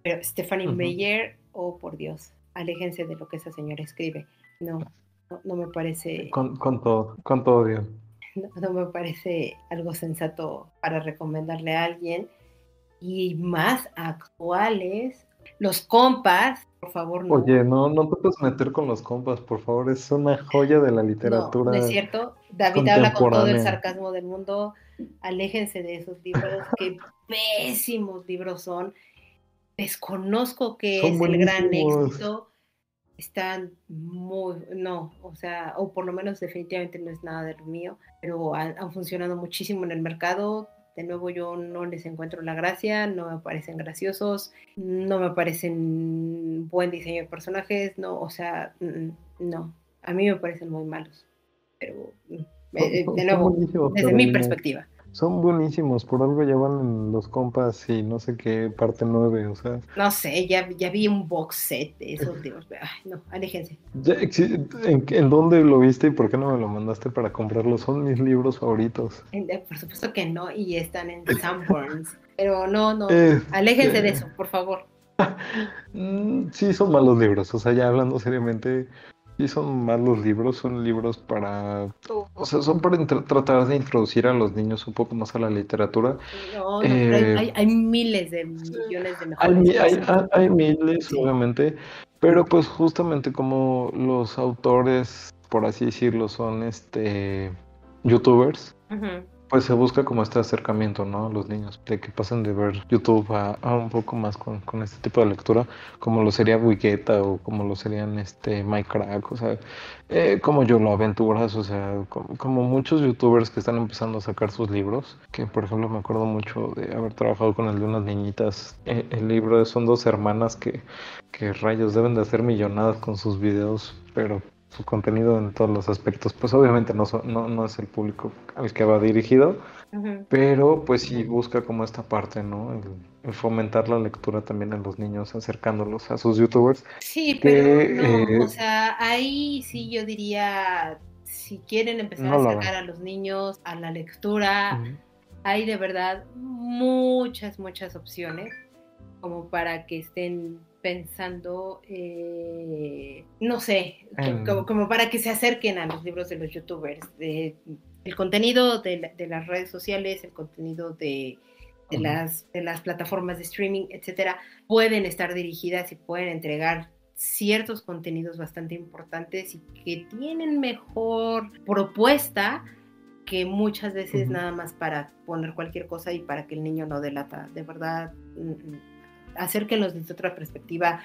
pero Stephanie uh-huh. Meyer, oh por Dios, aléjense de lo que esa señora escribe. No, no, no me parece... Con, con todo, con todo odio. No, no me parece algo sensato para recomendarle a alguien. Y más actuales, los compas, por favor, no. Oye, no, no te puedes meter con los compas, por favor, es una joya de la literatura. No, no es cierto. David habla con todo el sarcasmo del mundo. Aléjense de esos libros, que pésimos libros son. Desconozco que son es buenísimos. El gran éxito. Están muy, no, o sea, o por lo menos definitivamente no es nada de lo mío, pero han, han funcionado muchísimo en el mercado. De nuevo, yo no les encuentro la gracia, no me parecen graciosos, no me parecen buen diseño de personajes, no, o sea, no, a mí me parecen muy malos, pero eh, de nuevo, desde mi perspectiva. Son buenísimos, por algo ya van en los compas y no sé qué, parte nueve, o sea... No sé, ya, ya vi un box set de esos, Dios, ay, no, aléjense. ¿En, ¿En dónde lo viste y por qué no me lo mandaste para comprarlo? Son mis libros favoritos. Por supuesto que no, y están en Sanborns, pero no, no, aléjense de eso, por favor. Sí, son malos libros, o sea, ya hablando seriamente... Sí, son malos libros, son libros para... O sea, son para intra- tratar de introducir a los niños un poco más a la literatura. No, no, eh, pero hay, hay, hay miles de millones de mejores. Hay, hay, hay, hay miles, sí, obviamente, pero pues justamente como los autores, por así decirlo, son este youtubers, uh-huh, pues se busca como este acercamiento, ¿no?, a los niños, de que pasen de ver YouTube a, a un poco más con, con este tipo de lectura, como lo sería Wiketa o como lo serían este MyCrack, o sea, eh, como Yolo Aventuras, o sea, como, como muchos youtubers que están empezando a sacar sus libros, que por ejemplo me acuerdo mucho de haber trabajado con el de unas niñitas, eh, el libro son dos hermanas que, que rayos deben de hacer millonadas con sus videos, pero... su contenido en todos los aspectos, pues obviamente no, no, no es el público al que va dirigido, uh-huh, pero pues sí busca como esta parte, ¿no?, el, el fomentar la lectura también a los niños, acercándolos a sus youtubers. Sí, que, pero no, eh, o sea, ahí sí yo diría, si quieren empezar no a acercar a los niños a la lectura, uh-huh, hay de verdad muchas, muchas opciones como para que estén pensando, eh, no sé, um, como, como para que se acerquen a los libros de los youtubers, de, el contenido de, la, de las redes sociales, el contenido de, de, um, las, de las plataformas de streaming, etcétera, pueden estar dirigidas y pueden entregar ciertos contenidos bastante importantes y que tienen mejor propuesta que muchas veces, uh-huh, nada más para poner cualquier cosa y para que el niño no delata, de verdad... Mm-mm. Acérquenlos desde otra perspectiva,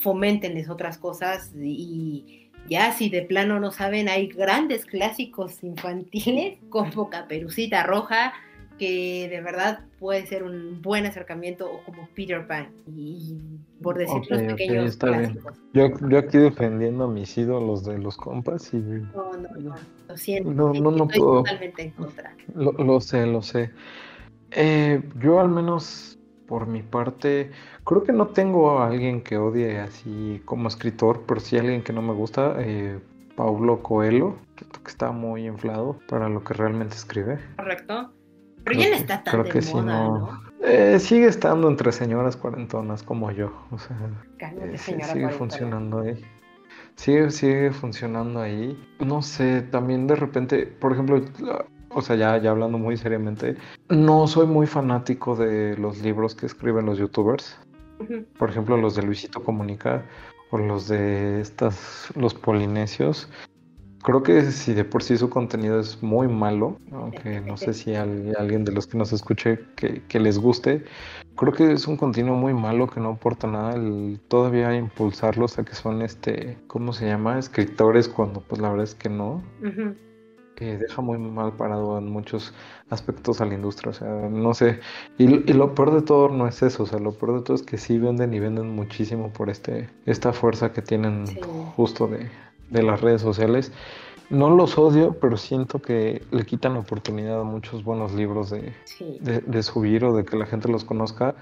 foméntenles otras cosas y ya si de plano no saben, hay grandes clásicos infantiles como Caperucita Roja, que de verdad puede ser un buen acercamiento, o como Peter Pan, y por decir okay, los pequeños okay, clásicos. Yo, yo aquí defendiendo a mis ídolos de los compas y... No, no, no, lo siento, no, no, no estoy puedo. Totalmente en contra. Lo, lo sé, lo sé. Eh, yo al menos... Por mi parte, creo que no tengo a alguien que odie así como escritor, pero sí alguien que no me gusta, eh, Paulo Coelho, que está muy inflado para lo que realmente escribe. Correcto. Pero creo ya no está tan de moda, si ¿no? ¿no? Eh, sigue estando entre señoras cuarentonas como yo, o sea, eh, sí, sigue funcionando ahí. Sigue, sigue funcionando ahí. No sé, también de repente, por ejemplo... O sea, ya, ya hablando muy seriamente, no soy muy fanático de los libros que escriben los youtubers. Uh-huh. Por ejemplo, los de Luisito Comunica o los de estas, los polinesios. Creo que si de por sí su contenido es muy malo, aunque no sé si hay alguien de los que nos escuche que, que les guste, creo que es un contenido muy malo que no aporta nada. El, todavía impulsarlos a que son, este, ¿cómo se llama? Escritores, cuando pues la verdad es que no. Uh-huh. Que deja muy mal parado en muchos aspectos a la industria, o sea, no sé, y, y lo peor de todo no es eso, o sea, lo peor de todo es que sí venden y venden muchísimo por este esta fuerza que tienen sí. justo de, de las redes sociales. No los odio, pero siento que le quitan la oportunidad a muchos buenos libros de, sí. de, de subir o de que la gente los conozca,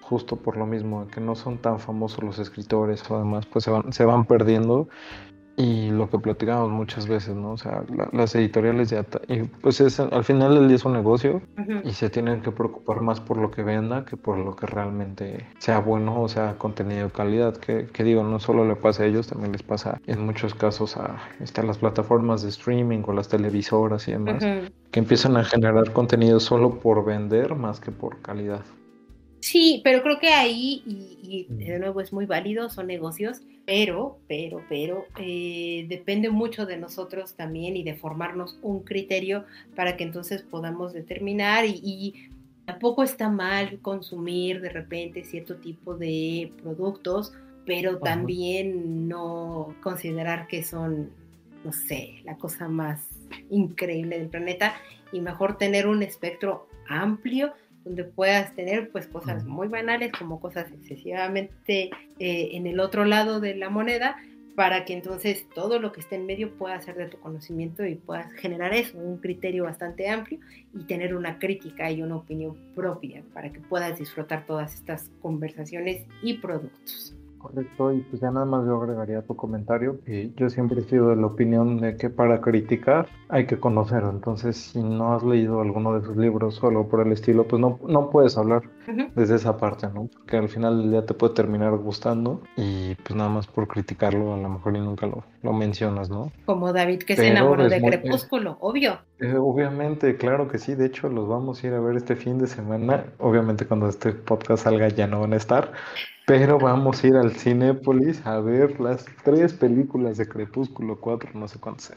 justo por lo mismo, que no son tan famosos los escritores o demás, pues se van, se van perdiendo. Y lo que platicamos muchas veces, ¿no? O sea, la, las editoriales ya... Ta- y pues es, al final del día es un negocio, uh-huh, y se tienen que preocupar más por lo que venda que por lo que realmente sea bueno, o sea, contenido de calidad. Que, que digo, no solo le pasa a ellos, también les pasa en muchos casos a, a las plataformas de streaming o las televisoras y demás, uh-huh, que empiezan a generar contenido solo por vender más que por calidad. Sí, pero creo que ahí, y, y de nuevo es muy válido, son negocios, pero, pero, pero, eh, depende mucho de nosotros también y de formarnos un criterio para que entonces podamos determinar y, y tampoco está mal consumir de repente cierto tipo de productos, pero también no considerar que son, no sé, la cosa más increíble del planeta y mejor tener un espectro amplio donde puedas tener pues cosas muy banales como cosas excesivamente eh, en el otro lado de la moneda, para que entonces todo lo que esté en medio pueda ser de tu conocimiento y puedas generar eso, un criterio bastante amplio y tener una crítica y una opinión propia para que puedas disfrutar todas estas conversaciones y productos. Correcto, y pues ya nada más yo agregaría tu comentario, que yo siempre he sido de la opinión de que para criticar hay que conocerlo, entonces si no has leído alguno de sus libros solo por el estilo, pues no, no puedes hablar uh-huh. desde esa parte, ¿no? Porque al final del día te puede terminar gustando y pues nada más por criticarlo a lo mejor y nunca lo, lo mencionas, ¿no? Como David que Pero se enamoró de muy... Crepúsculo, obvio. Eh, obviamente, claro que sí, de hecho los vamos a ir a ver este fin de semana, obviamente cuando este podcast salga ya no van a estar. Pero vamos a ir al Cinépolis a ver las tres películas de Crepúsculo, cuatro, no sé cuántas.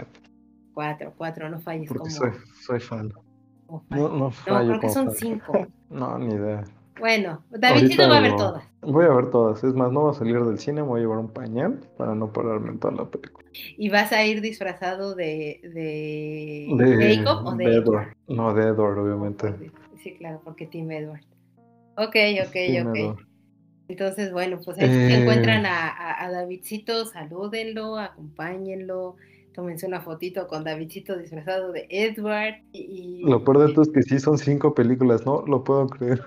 Cuatro, cuatro, no falles. Porque como... soy, soy fan. Oh, fan. No, no fallo. No, creo que son fan. Cinco. No, ni idea. Bueno, David sí lo va a ver todas. Voy a ver todas, es más, no voy a salir del cine, voy a llevar un pañal para no pararme en toda la película. ¿Y vas a ir disfrazado de de, de, ¿De Jacob o de, de Edward? Edward? No, de Edward, obviamente. Sí, claro, porque Team Edward. Ok, ok, Team ok. Edward. Entonces, bueno, pues ahí eh... se encuentran a, a, a Davidcito, salúdenlo, acompáñenlo, tómense una fotito con Davidcito disfrazado de Edward. Y, y lo peor de todo es que sí son cinco películas, no lo puedo creer.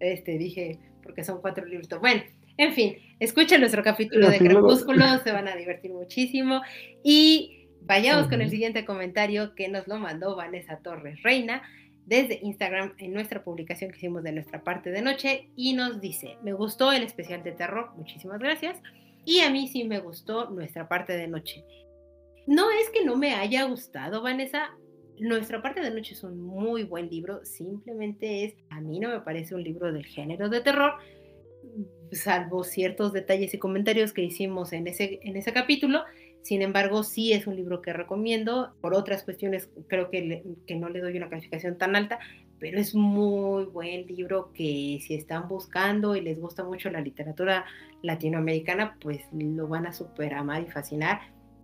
Este, dije, porque son cuatro libros. Bueno, en fin, escuchen nuestro capítulo de Crepúsculo, se van a divertir muchísimo. Y vayamos uh-huh. con el siguiente comentario que nos lo mandó Vanessa Torres Reina desde Instagram, en nuestra publicación que hicimos de nuestra parte de noche, y nos dice: me gustó el especial de terror, muchísimas gracias, y a mí sí me gustó nuestra parte de noche. No es que no me haya gustado, Vanessa, nuestra parte de noche es un muy buen libro, simplemente es, a mí no me parece un libro del género de terror, salvo ciertos detalles y comentarios que hicimos en ese, en ese capítulo. Sin embargo, sí es un libro que recomiendo. Por otras cuestiones, creo que, le, que no le doy una calificación tan alta, pero es muy buen libro que si están buscando y les gusta mucho la literatura latinoamericana, pues lo van a super amar y fascinar.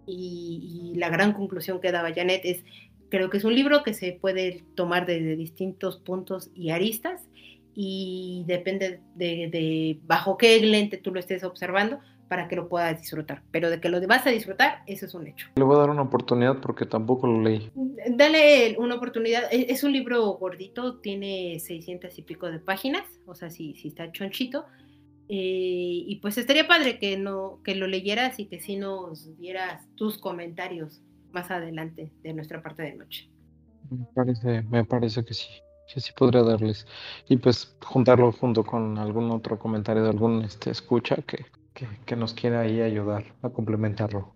Y, y la gran conclusión que daba Janet es, creo que es un libro que se puede tomar desde distintos puntos y aristas, y depende de, de bajo qué lente tú lo estés observando, para que lo puedas disfrutar, pero de que lo vas a disfrutar, eso es un hecho. Le voy a dar una oportunidad porque tampoco lo leí. Dale una oportunidad, es un libro gordito, tiene seiscientas y pico de páginas, o sea, sí, sí está chonchito, eh, y pues estaría padre que, no, que lo leyeras y que sí nos dieras tus comentarios más adelante de nuestra parte de noche. Me parece, me parece que sí. que sí podría darles, y pues juntarlo junto con algún otro comentario de algún este escucha que, que, que nos quiera ahí ayudar a complementarlo.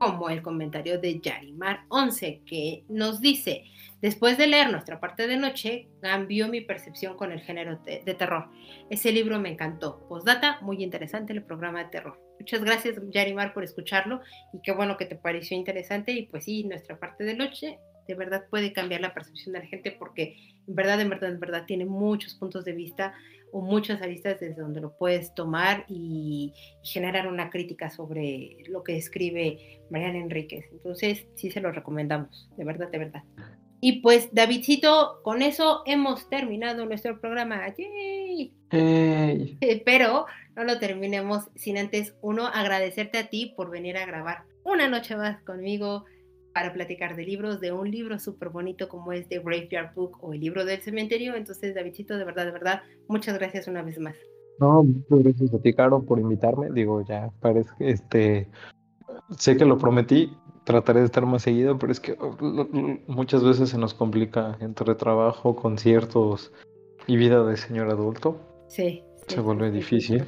Como el comentario de Yarimar once, que nos dice: después de leer nuestra parte de noche, cambió mi percepción con el género de, de terror. Ese libro me encantó. Postdata, muy interesante el programa de terror. Muchas gracias, Yarimar, por escucharlo, y qué bueno que te pareció interesante, y pues sí, nuestra parte de noche... de verdad puede cambiar la percepción de la gente porque en verdad, en verdad, en verdad tiene muchos puntos de vista o muchas aristas desde donde lo puedes tomar y, y generar una crítica sobre lo que escribe Mariana Enríquez. Entonces sí se lo recomendamos, de verdad, de verdad. Y pues, Davidcito, con eso hemos terminado nuestro programa. ¡Yay! ¡Hey! Pero no lo terminemos sin antes, uno, agradecerte a ti por venir a grabar una noche más conmigo para platicar de libros, de un libro súper bonito como es The Graveyard Book o El libro del cementerio. Entonces, Davidcito, de verdad, de verdad, muchas gracias una vez más. No, muchas gracias a ti, Caro, por invitarme. Digo, ya parece que este... sé que lo prometí, trataré de estar más seguido, pero es que muchas veces se nos complica entre trabajo, conciertos y vida de señor adulto. Sí. Se vuelve difícil.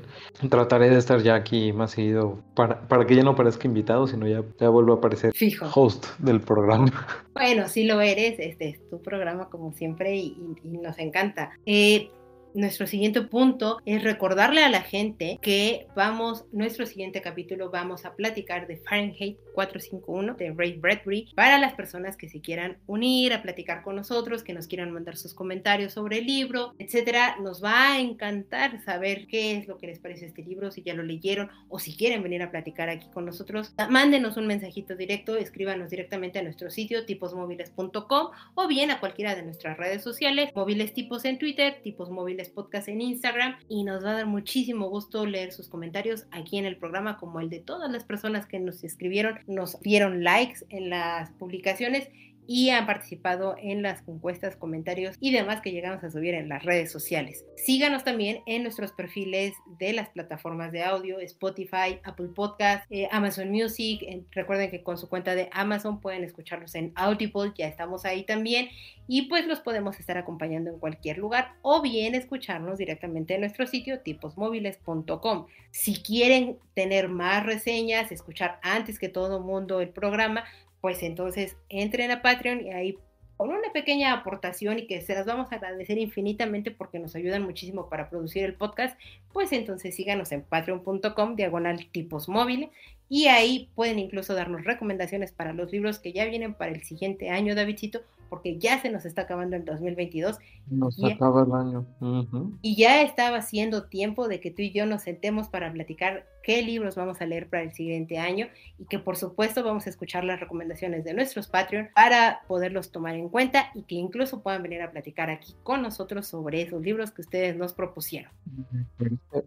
Trataré de estar ya aquí más seguido para, para que ya no parezca invitado, sino ya, ya vuelvo a aparecer fijo host del programa. Bueno, sí lo eres, este es tu programa como siempre y, y nos encanta. Eh, nuestro siguiente punto es recordarle a la gente que vamos, nuestro siguiente capítulo vamos a platicar de Fahrenheit cuatrocientos cincuenta y uno de Ray Bradbury para las personas que se quieran unir a platicar con nosotros, que nos quieran mandar sus comentarios sobre el libro, etcétera. Nos va a encantar saber qué es lo que les parece este libro, si ya lo leyeron o si quieren venir a platicar aquí con nosotros. Mándenos un mensajito directo, escríbanos directamente a nuestro sitio tipos móviles punto com o bien a cualquiera de nuestras redes sociales, Móviles Tipos en Twitter, Tipos Móviles Podcast en Instagram, y nos va a dar muchísimo gusto leer sus comentarios aquí en el programa, como el de todas las personas que nos escribieron, nos dieron likes en las publicaciones y han participado en las encuestas, comentarios y demás que llegamos a subir en las redes sociales. Síganos también en nuestros perfiles de las plataformas de audio, Spotify, Apple Podcast, eh, Amazon Music. Eh, recuerden que con su cuenta de Amazon pueden escucharlos en Audible, ya estamos ahí también, y pues los podemos estar acompañando en cualquier lugar, o bien escucharnos directamente en nuestro sitio tiposmóviles punto com. Si quieren tener más reseñas, escuchar antes que todo mundo el programa, pues entonces entren a Patreon y ahí con una pequeña aportación y que se las vamos a agradecer infinitamente porque nos ayudan muchísimo para producir el podcast, pues entonces síganos en patreon punto com diagonal tipos móvil y ahí pueden incluso darnos recomendaciones para los libros que ya vienen para el siguiente año, Davidcito, porque ya se nos está acabando el dos mil veintidós. Nos ya, acaba el año. Uh-huh. Y ya estaba siendo tiempo de que tú y yo nos sentemos para platicar qué libros vamos a leer para el siguiente año y que por supuesto vamos a escuchar las recomendaciones de nuestros Patreon para poderlos tomar en cuenta y que incluso puedan venir a platicar aquí con nosotros sobre esos libros que ustedes nos propusieron.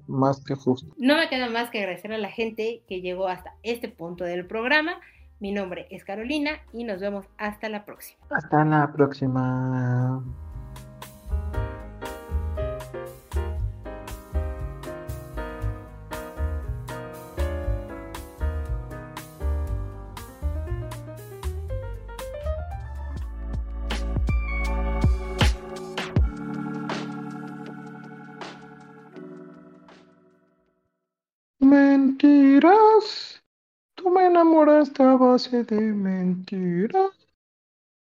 Más que justo. No me queda más que agradecer a la gente que llegó hasta este punto del programa. Mi nombre es Carolina y nos vemos hasta la próxima. Hasta la próxima. Mentiras. Tú me enamoraste a base de mentiras.